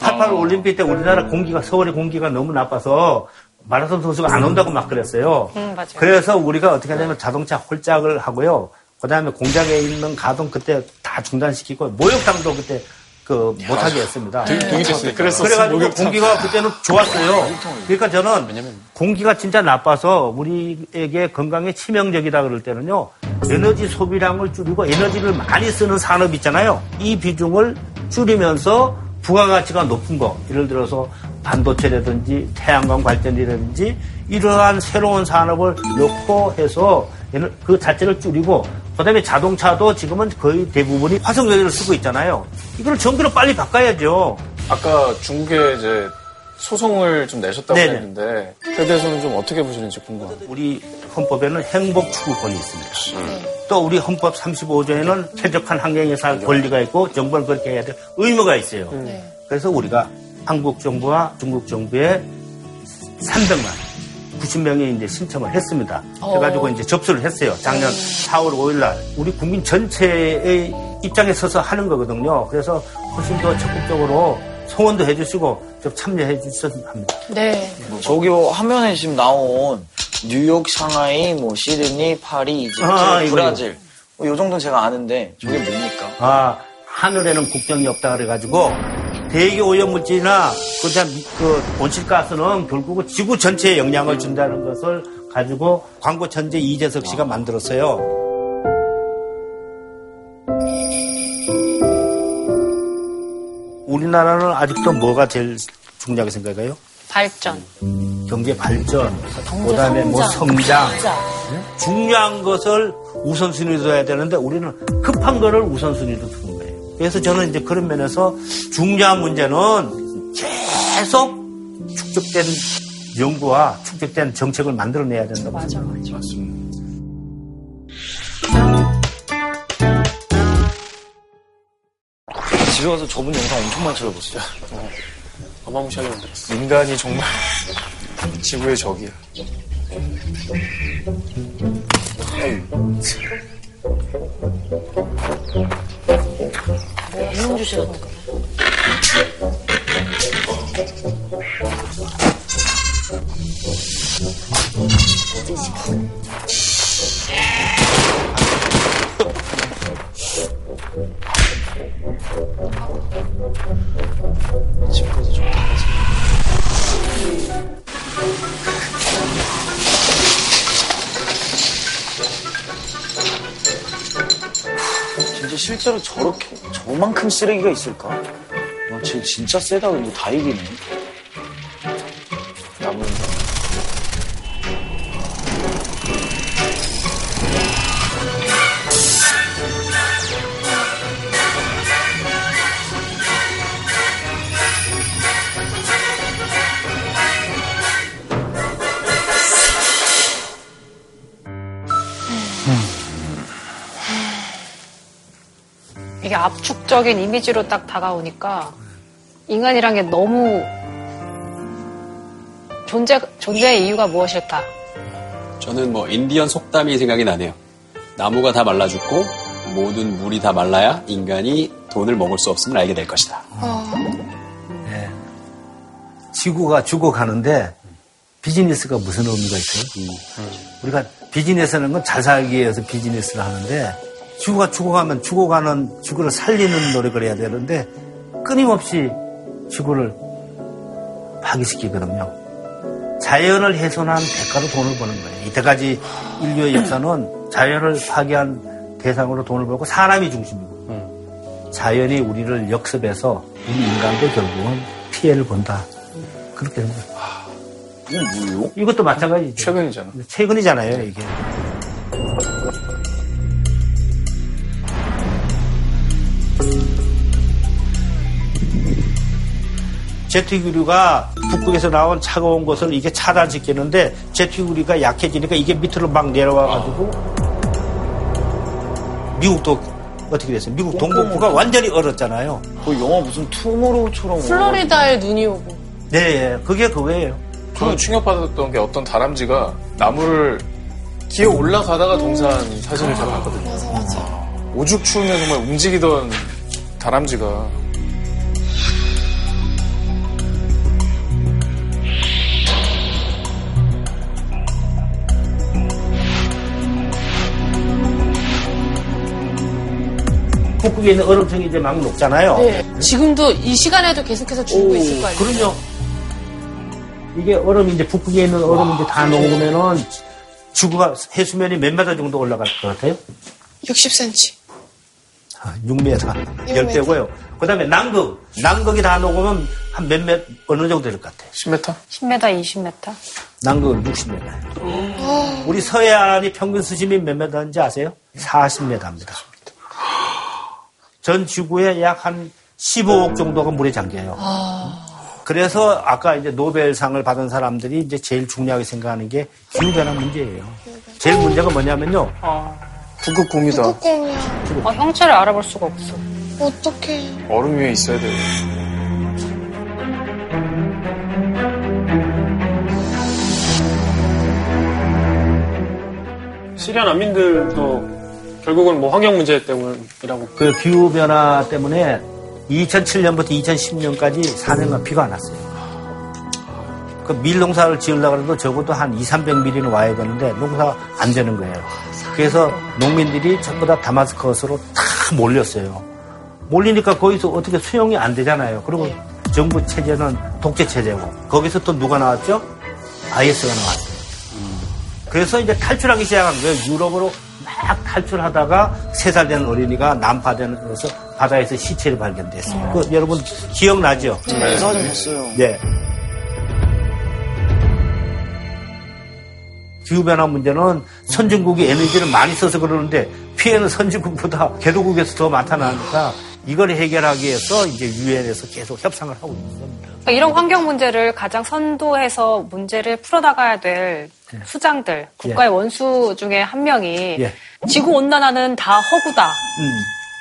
88 올림픽 때 우리나라 공기가 서울의 공기가 너무 나빠서 마라톤 선수가 안 온다고 막 그랬어요. 맞아요. 그래서 우리가 어떻게 하냐면 자동차 홀짝을 하고요. 그다음에 공장에 있는 가동 그때 다 중단시키고 목욕탕도 그때 못하게 했습니다. 그래가지고 공기가 그때는 좋았어요. 그러니까 저는 공기가 진짜 나빠서 우리에게 건강에 치명적이다 그럴 때는요. 에너지 소비량을 줄이고 에너지를 많이 쓰는 산업 있잖아요. 이 비중을 줄이면서 부가가치가 높은 거. 예를 들어서 반도체라든지 태양광 발전이라든지 이러한 새로운 산업을 넣고 해서 그 자체를 줄이고 그다음에 자동차도 지금은 거의 대부분이 화석연료를 쓰고 있잖아요. 이걸 전기로 빨리 바꿔야죠. 아까 중국의 이제 소송을 좀 내셨다고 네네. 했는데 그에 대해서는 좀 어떻게 보시는지 궁금합니다. 우리 헌법에는 행복 추구권이 있습니다. 또 우리 헌법 35조에는 쾌적한 환경에서 권리가 있고 정부는 그렇게 해야 될 의무가 있어요. 그래서 우리가 한국 정부와 중국 정부에 300만 90명이 이제 신청을 했습니다. 그래가지고 이제 접수를 했어요. 작년 4월 5일날 우리 국민 전체의 입장에 서서 하는 거거든요. 그래서 훨씬 더 적극적으로 소원도 해주시고 좀 참여해 주셨으면 합니다. 네. 저기 화면에 지금 나온 뉴욕, 상하이, 시드니, 파리, 이집트, 브라질 이 정도는 제가 아는데 저게 뭡니까? 하늘에는 국경이 없다 그래가지고 대기 오염물질이나 그 온실가스는 결국은 지구 전체에 영향을 준다는 것을 가지고 광고 천재 이재석 씨가 만들었어요. 우리나라는 아직도 뭐가 제일 중요하게 생각해요? 발전. 경제 발전, 그다음에 성장. 중요한 것을 우선순위로 둬야 되는데 우리는 급한 거를 우선순위로 두는 거예요. 그래서 저는 이제 그런 면에서 중요한 문제는 계속 축적된 연구와 축적된 정책을 만들어내야 된다고 생각합니다. 맞습니다. 집에 와서 저분 영상 엄청 많이 찾아보세요. 어마무시하게 만들었어. 인간이 정말 지구의 적이야. 이용주 씨가 볼까? 집까지 좀 가자. 진짜 실제로 저렇게 저만큼 쓰레기가 있을까? 와, 쟤 진짜 세다. 근데 다 이기네. 남은 압축적인 이미지로 딱 다가오니까 인간이란 게 너무 존재의 이유가 무엇일까? 저는 인디언 속담이 생각이 나네요. 나무가 다 말라 죽고 모든 물이 다 말라야 인간이 돈을 먹을 수 없음을 알게 될 것이다. 네. 지구가 죽어가는데 비즈니스가 무슨 의미가 있어요? 우리가 비즈니스라는 건 잘 살기 위해서 비즈니스를 하는데 지구가 죽어가면 죽어가는 지구를 살리는 노력을 해야 되는데 끊임없이 지구를 파괴시키거든요. 자연을 훼손한 대가로 돈을 버는 거예요. 이때까지 인류의 역사는 자연을 파괴한 대상으로 돈을 벌고 사람이 중심이고 자연이 우리를 역습해서 우리 인간도 결국은 피해를 본다. 그렇게 되는 거예요. 이게 뭐예요? 이것도 마찬가지죠. 최근이잖아요 이게. 제트기류가 북극에서 나온 차가운 것을 이게 차단시키는데 제트기류가 약해지니까 이게 밑으로 막 내려와가지고 미국도 어떻게 됐어요? 미국 동북부가 완전히 얼었잖아요. 그 영화 무슨 투모로우처럼 플로리다에 눈이 오고. 네, 그게 그거예요. 저는 충격받았던 게 어떤 다람쥐가 나무를 기어 올라가다가 동산 사진을 잡았거든요. 맞아. 오죽 추우면 정말 움직이던 다람쥐가. 북극에 있는 얼음층이 이제 막 녹잖아요. 네. 지금도 이 시간에도 계속해서 죽고 있을 거 아니에요? 그럼요. 이게 얼음이 이제 북극에 있는 얼음이 이제 다 녹으면은 지구가 해수면이 몇 미터 정도 올라갈 것 같아요? 60cm. 6m. 10배고요. 그 다음에 남극이 다 녹으면 한 몇 m, 어느 정도 될 것 같아요? 10m? 10m, 20m? 남극은 60m. 우리 서해안이 평균 수심이 몇 m인지 아세요? 40m입니다. 전 지구에 약 한 15억 정도가 물에 잠겨요. 그래서 아까 이제 노벨상을 받은 사람들이 이제 제일 중요하게 생각하는 게 기후변화 문제예요. 제일 문제가 뭐냐면요. 북극곰이다. 형체를 알아볼 수가 없어. 어떡해. 얼음 위에 있어야 돼. 시리아 난민들도 결국은 뭐 환경 문제 때문이라고. 그 기후변화 때문에 2007년부터 2010년까지 4년간 비가 안 왔어요. 그 밀농사를 지으려고 해도 적어도 한 200~300mm는 와야 되는데 농사가 안 되는 거예요. 그래서 농민들이 전부 다 다마스커스로 다 몰렸어요. 몰리니까 거기서 어떻게 수용이 안 되잖아요. 그리고 정부 체제는 독재 체제고 거기서 또 누가 나왔죠? IS가 나왔어요. 그래서 이제 탈출하기 시작한 거예요. 유럽으로 막 탈출하다가 3살 된 어린이가 난파되는 데서 바다에서 시체를 발견됐어요. 그 여러분 기억나죠? 네, 사진했어요. 네. 기후변화 문제는 선진국이 에너지를 많이 써서 그러는데 피해는 선진국보다 개도국에서 더 나타나니까 이걸 해결하기 위해서 이제 유엔에서 계속 협상을 하고 있습니다. 이런 환경 문제를 가장 선도해서 문제를 풀어나가야 될 수장들, 국가의 원수 중에 한 명이 지구온난화는 다 허구다.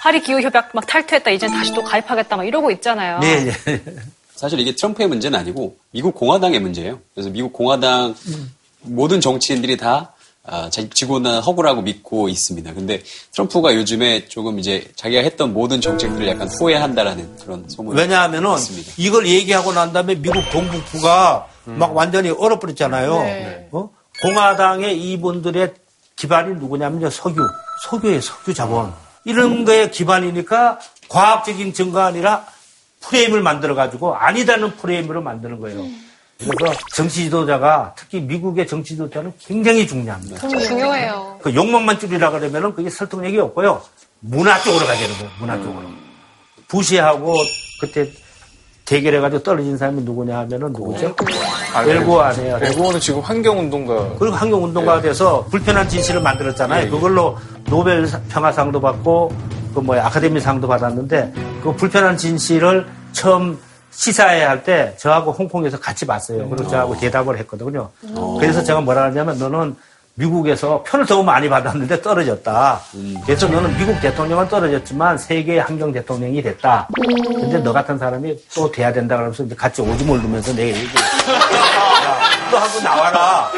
파리 기후협약 막 탈퇴했다. 이젠 다시 또 가입하겠다. 막 이러고 있잖아요. 네. 사실 이게 트럼프의 문제는 아니고 미국 공화당의 문제예요. 그래서 미국 공화당 모든 정치인들이 다 지구온난화 허구라고 믿고 있습니다. 근데 트럼프가 요즘에 조금 이제 자기가 했던 모든 정책들을 약간 후회한다라는 그런 소문이 왜냐하면은 있습니다. 이걸 얘기하고 난 다음에 미국 동북부가 막 완전히 얼어버렸잖아요. 네. 공화당의 이분들의 기반이 누구냐면요. 석유의 석유 자본. 이런 거에 기반이니까 과학적인 증거가 아니라 프레임을 만들어가지고 아니다는 프레임으로 만드는 거예요. 그래서 정치 지도자가 특히 미국의 정치 지도자는 굉장히 중요합니다. 중요해요. 그 욕망만 줄이라 그러면은 그게 설득력이 없고요. 문화 쪽으로 가야 되는 거예요. 문화 쪽으로. 부시하고 그때 대결해가지고 떨어진 사람이 누구냐 하면은 누구죠? 엘고 아니에요. 엘고는 지금 환경운동가. 그리고 환경운동가가 돼서 불편한 진실을 만들었잖아요. 그걸로 노벨 평화상도 받고 그 아카데미상도 받았는데 그 불편한 진실을 처음 시사회 할 때 저하고 홍콩에서 같이 봤어요. 그리고 저하고 대답을 했거든요. 그래서 제가 뭐라 하냐면 너는 미국에서 표를 너무 많이 받았는데 떨어졌다. 그래서 너는 미국 대통령은 떨어졌지만 세계의 환경 대통령이 됐다. 근데 너 같은 사람이 또 돼야 된다 그러면서 이제 같이 오줌을 누면서 내 얘기. 또 하고 나와라.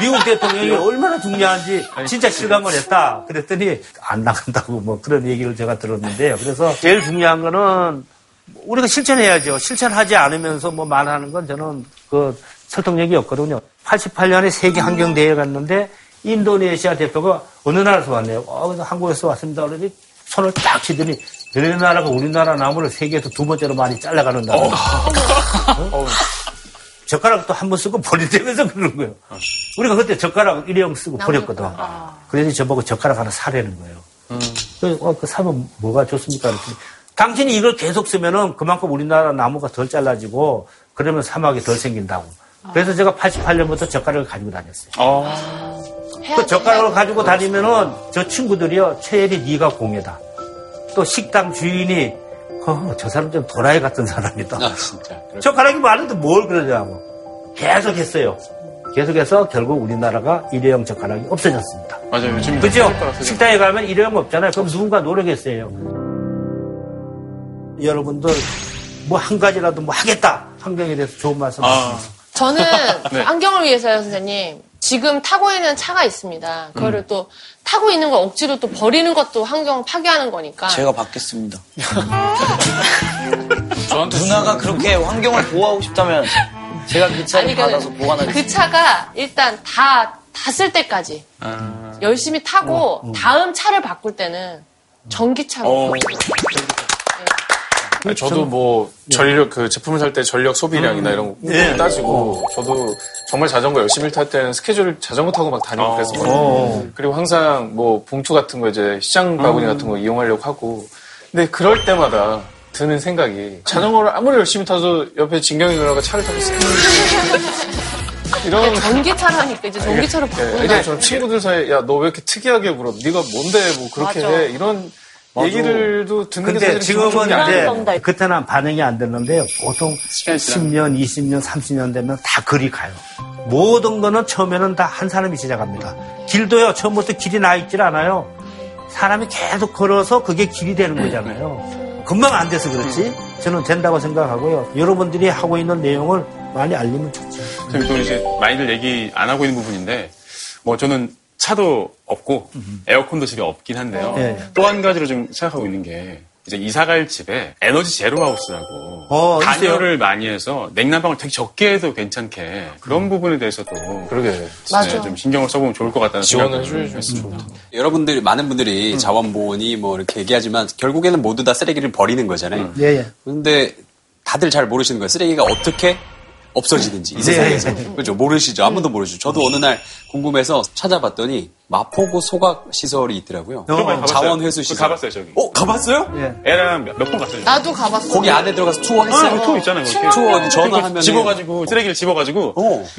미국 대통령이 얼마나 중요한지 진짜 실감을 했다. 그랬더니 안 나간다고 그런 얘기를 제가 들었는데요. 그래서 제일 중요한 거는 우리가 실천해야죠. 실천하지 않으면서 말하는 건 저는 그 설득력이 없거든요. 88년에 세계 환경 대회에 갔는데 인도네시아 대표가 어느 나라에서 왔네요. 그래서 한국에서 왔습니다. 그러니 손을 딱 치더니 우리나라가 우리나라 나무를 세계에서 두 번째로 많이 잘라가는다. 젓가락도 한 번 쓰고 버리면서 그러는 거예요. 우리가 그때 젓가락 일회용 쓰고 버렸거든. 그래서 저보고 젓가락 하나 사라는 거예요. 그래서 사면 뭐가 좋습니까? 그랬더니 당신이 이걸 계속 쓰면은 그만큼 우리나라 나무가 덜 잘라지고 그러면 사막이 덜 생긴다고. 그래서 제가 88년부터 젓가락을 가지고 다녔어요. 그 젓가락을 가지고 다니면은 저 친구들이요. 최열이 네가 공예다. 또 식당 주인이 저 사람 좀 도라이 같은 사람이다. 진짜. 젓가락이 많은데 뭘 그러냐고. 계속했어요. 계속해서 결국 우리나라가 일회용 젓가락이 없어졌습니다. 맞아요. 요즘 그죠? 식당에 가면 일회용 없잖아요. 그럼 누군가 노력했어요. 여러분들 한 가지라도 하겠다. 환경에 대해서 좋은 말씀 하십니다. 저는 환경을 위해서요, 선생님. 지금 타고 있는 차가 있습니다. 그거를 또 타고 있는 걸 억지로 또 버리는 것도 환경을 파괴하는 거니까. 제가 받겠습니다. 누나가 그렇게 환경을 보호하고 싶다면 제가 그 차를 받아서 보관하겠습니다. 그 차가 일단 다 쓸 때까지 열심히 타고 다음 차를 바꿀 때는 전기차로. 저도 전력, 그 제품을 살 때 전력 소비량이나 이런 거 따지고, 저도 정말 자전거 열심히 탈 때는 스케줄을 자전거 타고 막 다니고 그랬었거든요. 그리고 항상 봉투 같은 거 이제 시장 바구니 같은 거 이용하려고 하고. 근데 그럴 때마다 드는 생각이, 자전거를 아무리 열심히 타도 옆에 진경이 누나가 차를 타고 이런. 전기차라니까, 이제 전기차로 바꾸는 거야. 저 친구들 사이에, 야, 너 왜 이렇게 특이하게 물어? 네가 뭔데 그렇게 해? 이런. 얘기를도 듣는 게 사실 지금은 이제 그때는 반응이 안 됐는데요. 보통 10년, 20년, 30년 되면 다 그리 가요. 모든 거는 처음에는 다 한 사람이 시작합니다. 길도요. 처음부터 길이 나 있질 않아요. 사람이 계속 걸어서 그게 길이 되는 거잖아요. 금방 안 돼서 그렇지. 저는 된다고 생각하고요. 여러분들이 하고 있는 내용을 많이 알리면 좋죠. 선생님, 또 이제 많이들 얘기 안 하고 있는 부분인데 뭐 저는 차도 없고 에어컨도 집에 없긴 한데요. 네. 또 한 가지로 좀 생각하고 있는 게 이제 이사갈 집에 에너지 제로하우스라고 단열을 많이 해서 냉난방을 되게 적게 해도 괜찮게 그런 부분에 대해서도 그러게 좀 신경을 써보면 좋을 것 같다는 지원을 해주셨습니다. 여러분들이 많은 분들이 자원보온이 뭐 이렇게 얘기하지만 결국에는 모두 다 쓰레기를 버리는 거잖아요. 그런데 다들 잘 모르시는 거예요. 쓰레기가 어떻게 없어지는지 이 세상에서 그렇죠. 모르시죠. 아무도 모르시죠. 저도 어느 날 궁금해서 찾아봤더니 마포구 소각시설이 있더라고요. 자원회수시설. 가봤어요 저기. 어? 가봤어요? 예. 애랑 몇 번 갔어요. 나도 가봤어요. 거기 안에 들어가서 투어했어요. 투어 있잖아요. 투어 전화하면 집어가지고 쓰레기를 집어가지고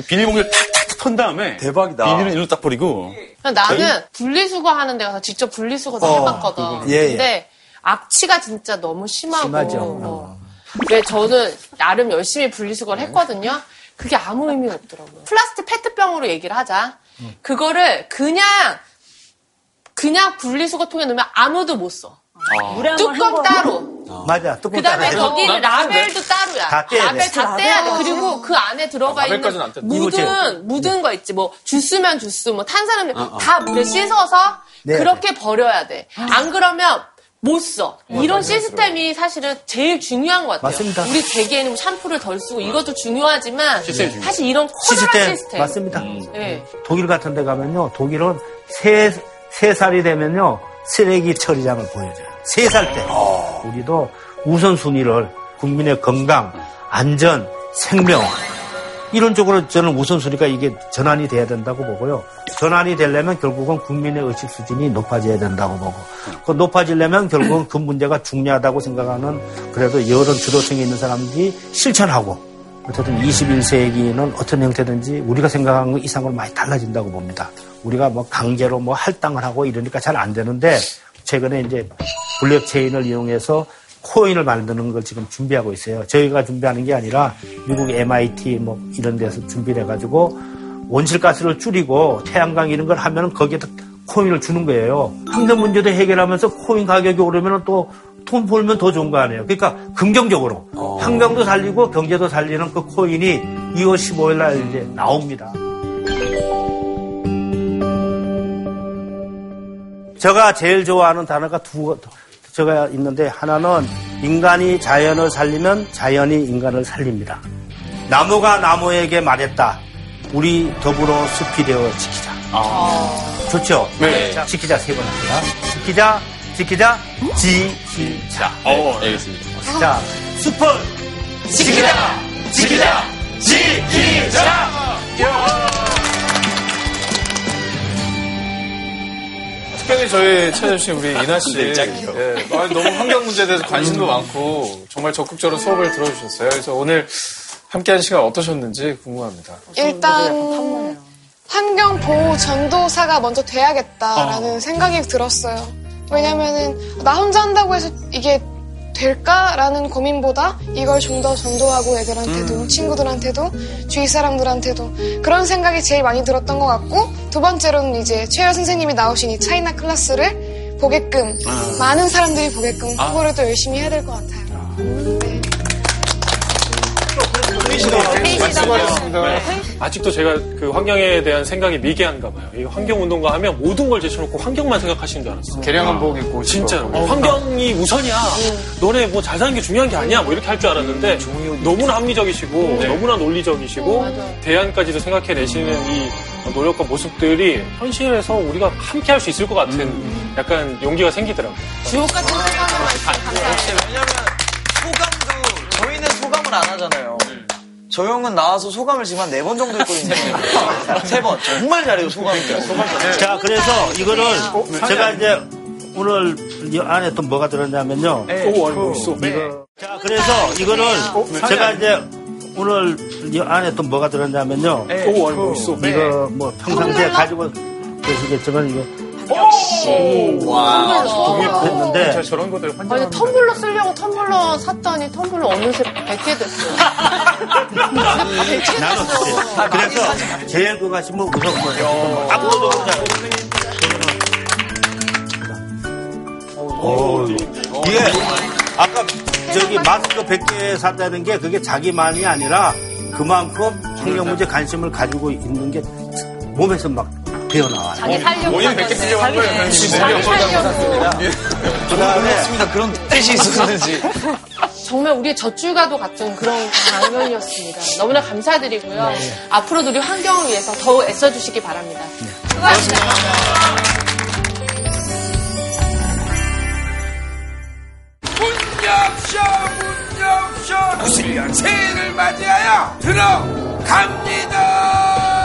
비닐봉지를 탁탁 턴 다음에 대박이다. 비닐은 일로 딱 버리고. 나는 분리수거하는 데 가서 직접 분리수거도 해봤거든. 근데 악취가 진짜 너무 심하고. 심하죠. 왜 저는 나름 열심히 분리수거를 했거든요. 그게 아무 의미가 없더라고요. 플라스틱 페트병으로 얘기를 하자. 그거를 그냥 분리수거통에 넣으면 아무도 못 써. 뚜껑 따로. 맞아. 뚜껑 따로. 그다음에 거기 라벨도 따로야. 다 떼야 돼. 라벨 다 떼야 돼. 그리고 그 안에 들어가 있는 묻은 거 있지. 뭐 주스면 주스, 뭐 탄산음료 다 물에 씻어서 그렇게 버려야 돼. 안 그러면 못 써. 이런 시스템이 사실은 제일 중요한 것 같아요. 맞습니다. 우리 대기에는 샴푸를 덜 쓰고 이것도 중요하지만 사실 이런 커다란 시스템. 맞습니다. 네. 독일 같은 데 가면요. 독일은 3살이 되면요. 쓰레기 처리장을 보여줘요. 3살 때. 우리도 우선순위를 국민의 건강, 안전, 생명 이런 쪽으로 저는 우선순위가 이게 전환이 돼야 된다고 보고요. 전환이 되려면 결국은 국민의 의식 수준이 높아져야 된다고 보고 그 높아지려면 결국은 그 문제가 중요하다고 생각하는 그래도 여론 주도성이 있는 사람들이 실천하고 어쨌든 21세기는 어떤 형태든지 우리가 생각한 것 이상으로 많이 달라진다고 봅니다. 우리가 뭐 강제로 뭐 할당을 하고 이러니까 잘 안 되는데 최근에 이제 블록체인을 이용해서 코인을 만드는 걸 지금 준비하고 있어요. 저희가 준비하는 게 아니라 미국 MIT 뭐 이런 데서 준비를 해가지고 온실가스를 줄이고 태양광 이런 걸 하면 거기에다 코인을 주는 거예요. 환경 문제도 해결하면서 코인 가격이 오르면 또 돈 벌면 더 좋은 거 아니에요. 그러니까 긍정적으로 환경도 살리고 경제도 살리는 그 코인이 2월 15일 날 이제 나옵니다. 제가 제일 좋아하는 단어가 제가 있는데 하나는 인간이 자연을 살리면 자연이 인간을 살립니다. 나무가 나무에게 말했다. 우리 더불어 숲이 되어 지키자. 좋죠? 네. 자, 지키자 세 번 합니다. 지키자. 알겠습니다. 자, 숲을 지키자. 특별히 저희 찾아주신 우리 이나 씨, 너무 환경 문제에 대해서 관심도 많고 정말 적극적으로 수업을 들어주셨어요. 그래서 오늘 함께한 시간 어떠셨는지 궁금합니다. 일단 환경 보호 전도사가 먼저 돼야겠다라는 생각이 들었어요. 왜냐면은 나 혼자 한다고 해서 이게 될까라는 고민보다 이걸 좀 더 전도하고 애들한테도 친구들한테도 주위 사람들한테도 그런 생각이 제일 많이 들었던 것 같고 두 번째로는 이제 최열 선생님이 나오신 이 차이나 클라스를 보게끔 많은 사람들이 보게끔 홍보를 또 열심히 해야 될 것 같아요. 네. 수고하셨습니다. 네. 아직도 제가 그 환경에 대한 생각이 미개한가 봐요. 이 환경운동가 하면 모든 걸 제쳐놓고 환경만 생각하시는 줄 알았어요. 개량한복 입고 진짜로. 환경이 우선이야. 너네 뭐 잘 사는 게 중요한 게 아니야. 뭐 이렇게 할 줄 알았는데 너무나 합리적이시고 너무나 논리적이시고 대안까지도 생각해내시는 이 노력과 모습들이 현실에서 우리가 함께 할 수 있을 것 같은 약간 용기가 생기더라고요. 주옥 같은 생각을 하시면 왜냐면 소감도 저희는 소감을 안 하잖아요. 저 형은 나와서 소감을 지금 한 4번 정도 했거든요. 3번. 정말 잘해요, 소감이. 자, 그래서 이거를 제가 이제 오늘 이 안에 또 뭐가 들었냐면요. 자, 그래서 이거를 제가 이제 오늘 이 안에 또 뭐가 들었냐면요. 이거 뭐 평상시에 가지고 계시겠지만 이거 역시 와, 텀블러 했는데 저런 것들 환장합니다. 아니 텀블러 쓰려고 텀블러 샀더니 텀블러 어느새 100개 됐어. 100개 됐어. 그래서 제일 그거 같이 뭐 무섭거든요. 앞으로도 이게 아까 저기 마스크 100개 샀다는 게 그게 자기만이 아니라 그만큼 환경 문제 관심을 가지고 있는 게 몸에서 막 배어나와요. 자기 살려고. 본인 100개 쓰려고 한 거예요. 자기 살려고. 그 다음에 그런 뜻이 있었는지. 정말 우리의 젖줄과도 같은 그런 장면이었습니다. 너무나 감사드리고요. 네. 앞으로도 우리 환경을 위해서 더 애써주시기 바랍니다. 네. 수고하셨습니다. 문엽쇼 구슬년 새해를 맞이하여 들어갑니다.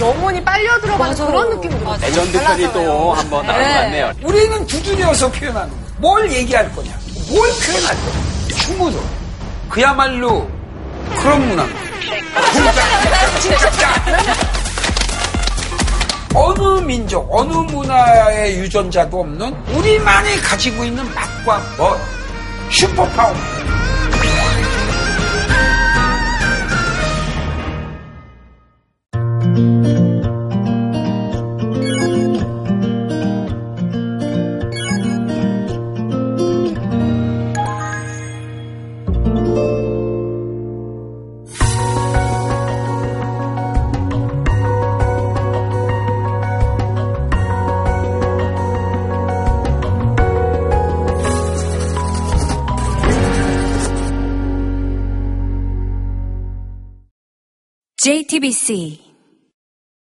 영혼이 빨려 들어가는 그런 느낌으로 레전드까지 또 한번 나온 것 같네요. 우리는 두둔이어서 표현하는 거야. 뭘 얘기할 거냐, 뭘 표현할 거냐. 충무죠. 그야말로 그런 문화입니다. 어느 민족, 어느 문화의 유전자도 없는 우리만이 가지고 있는 맛과 멋, 슈퍼파워입니다. JTBC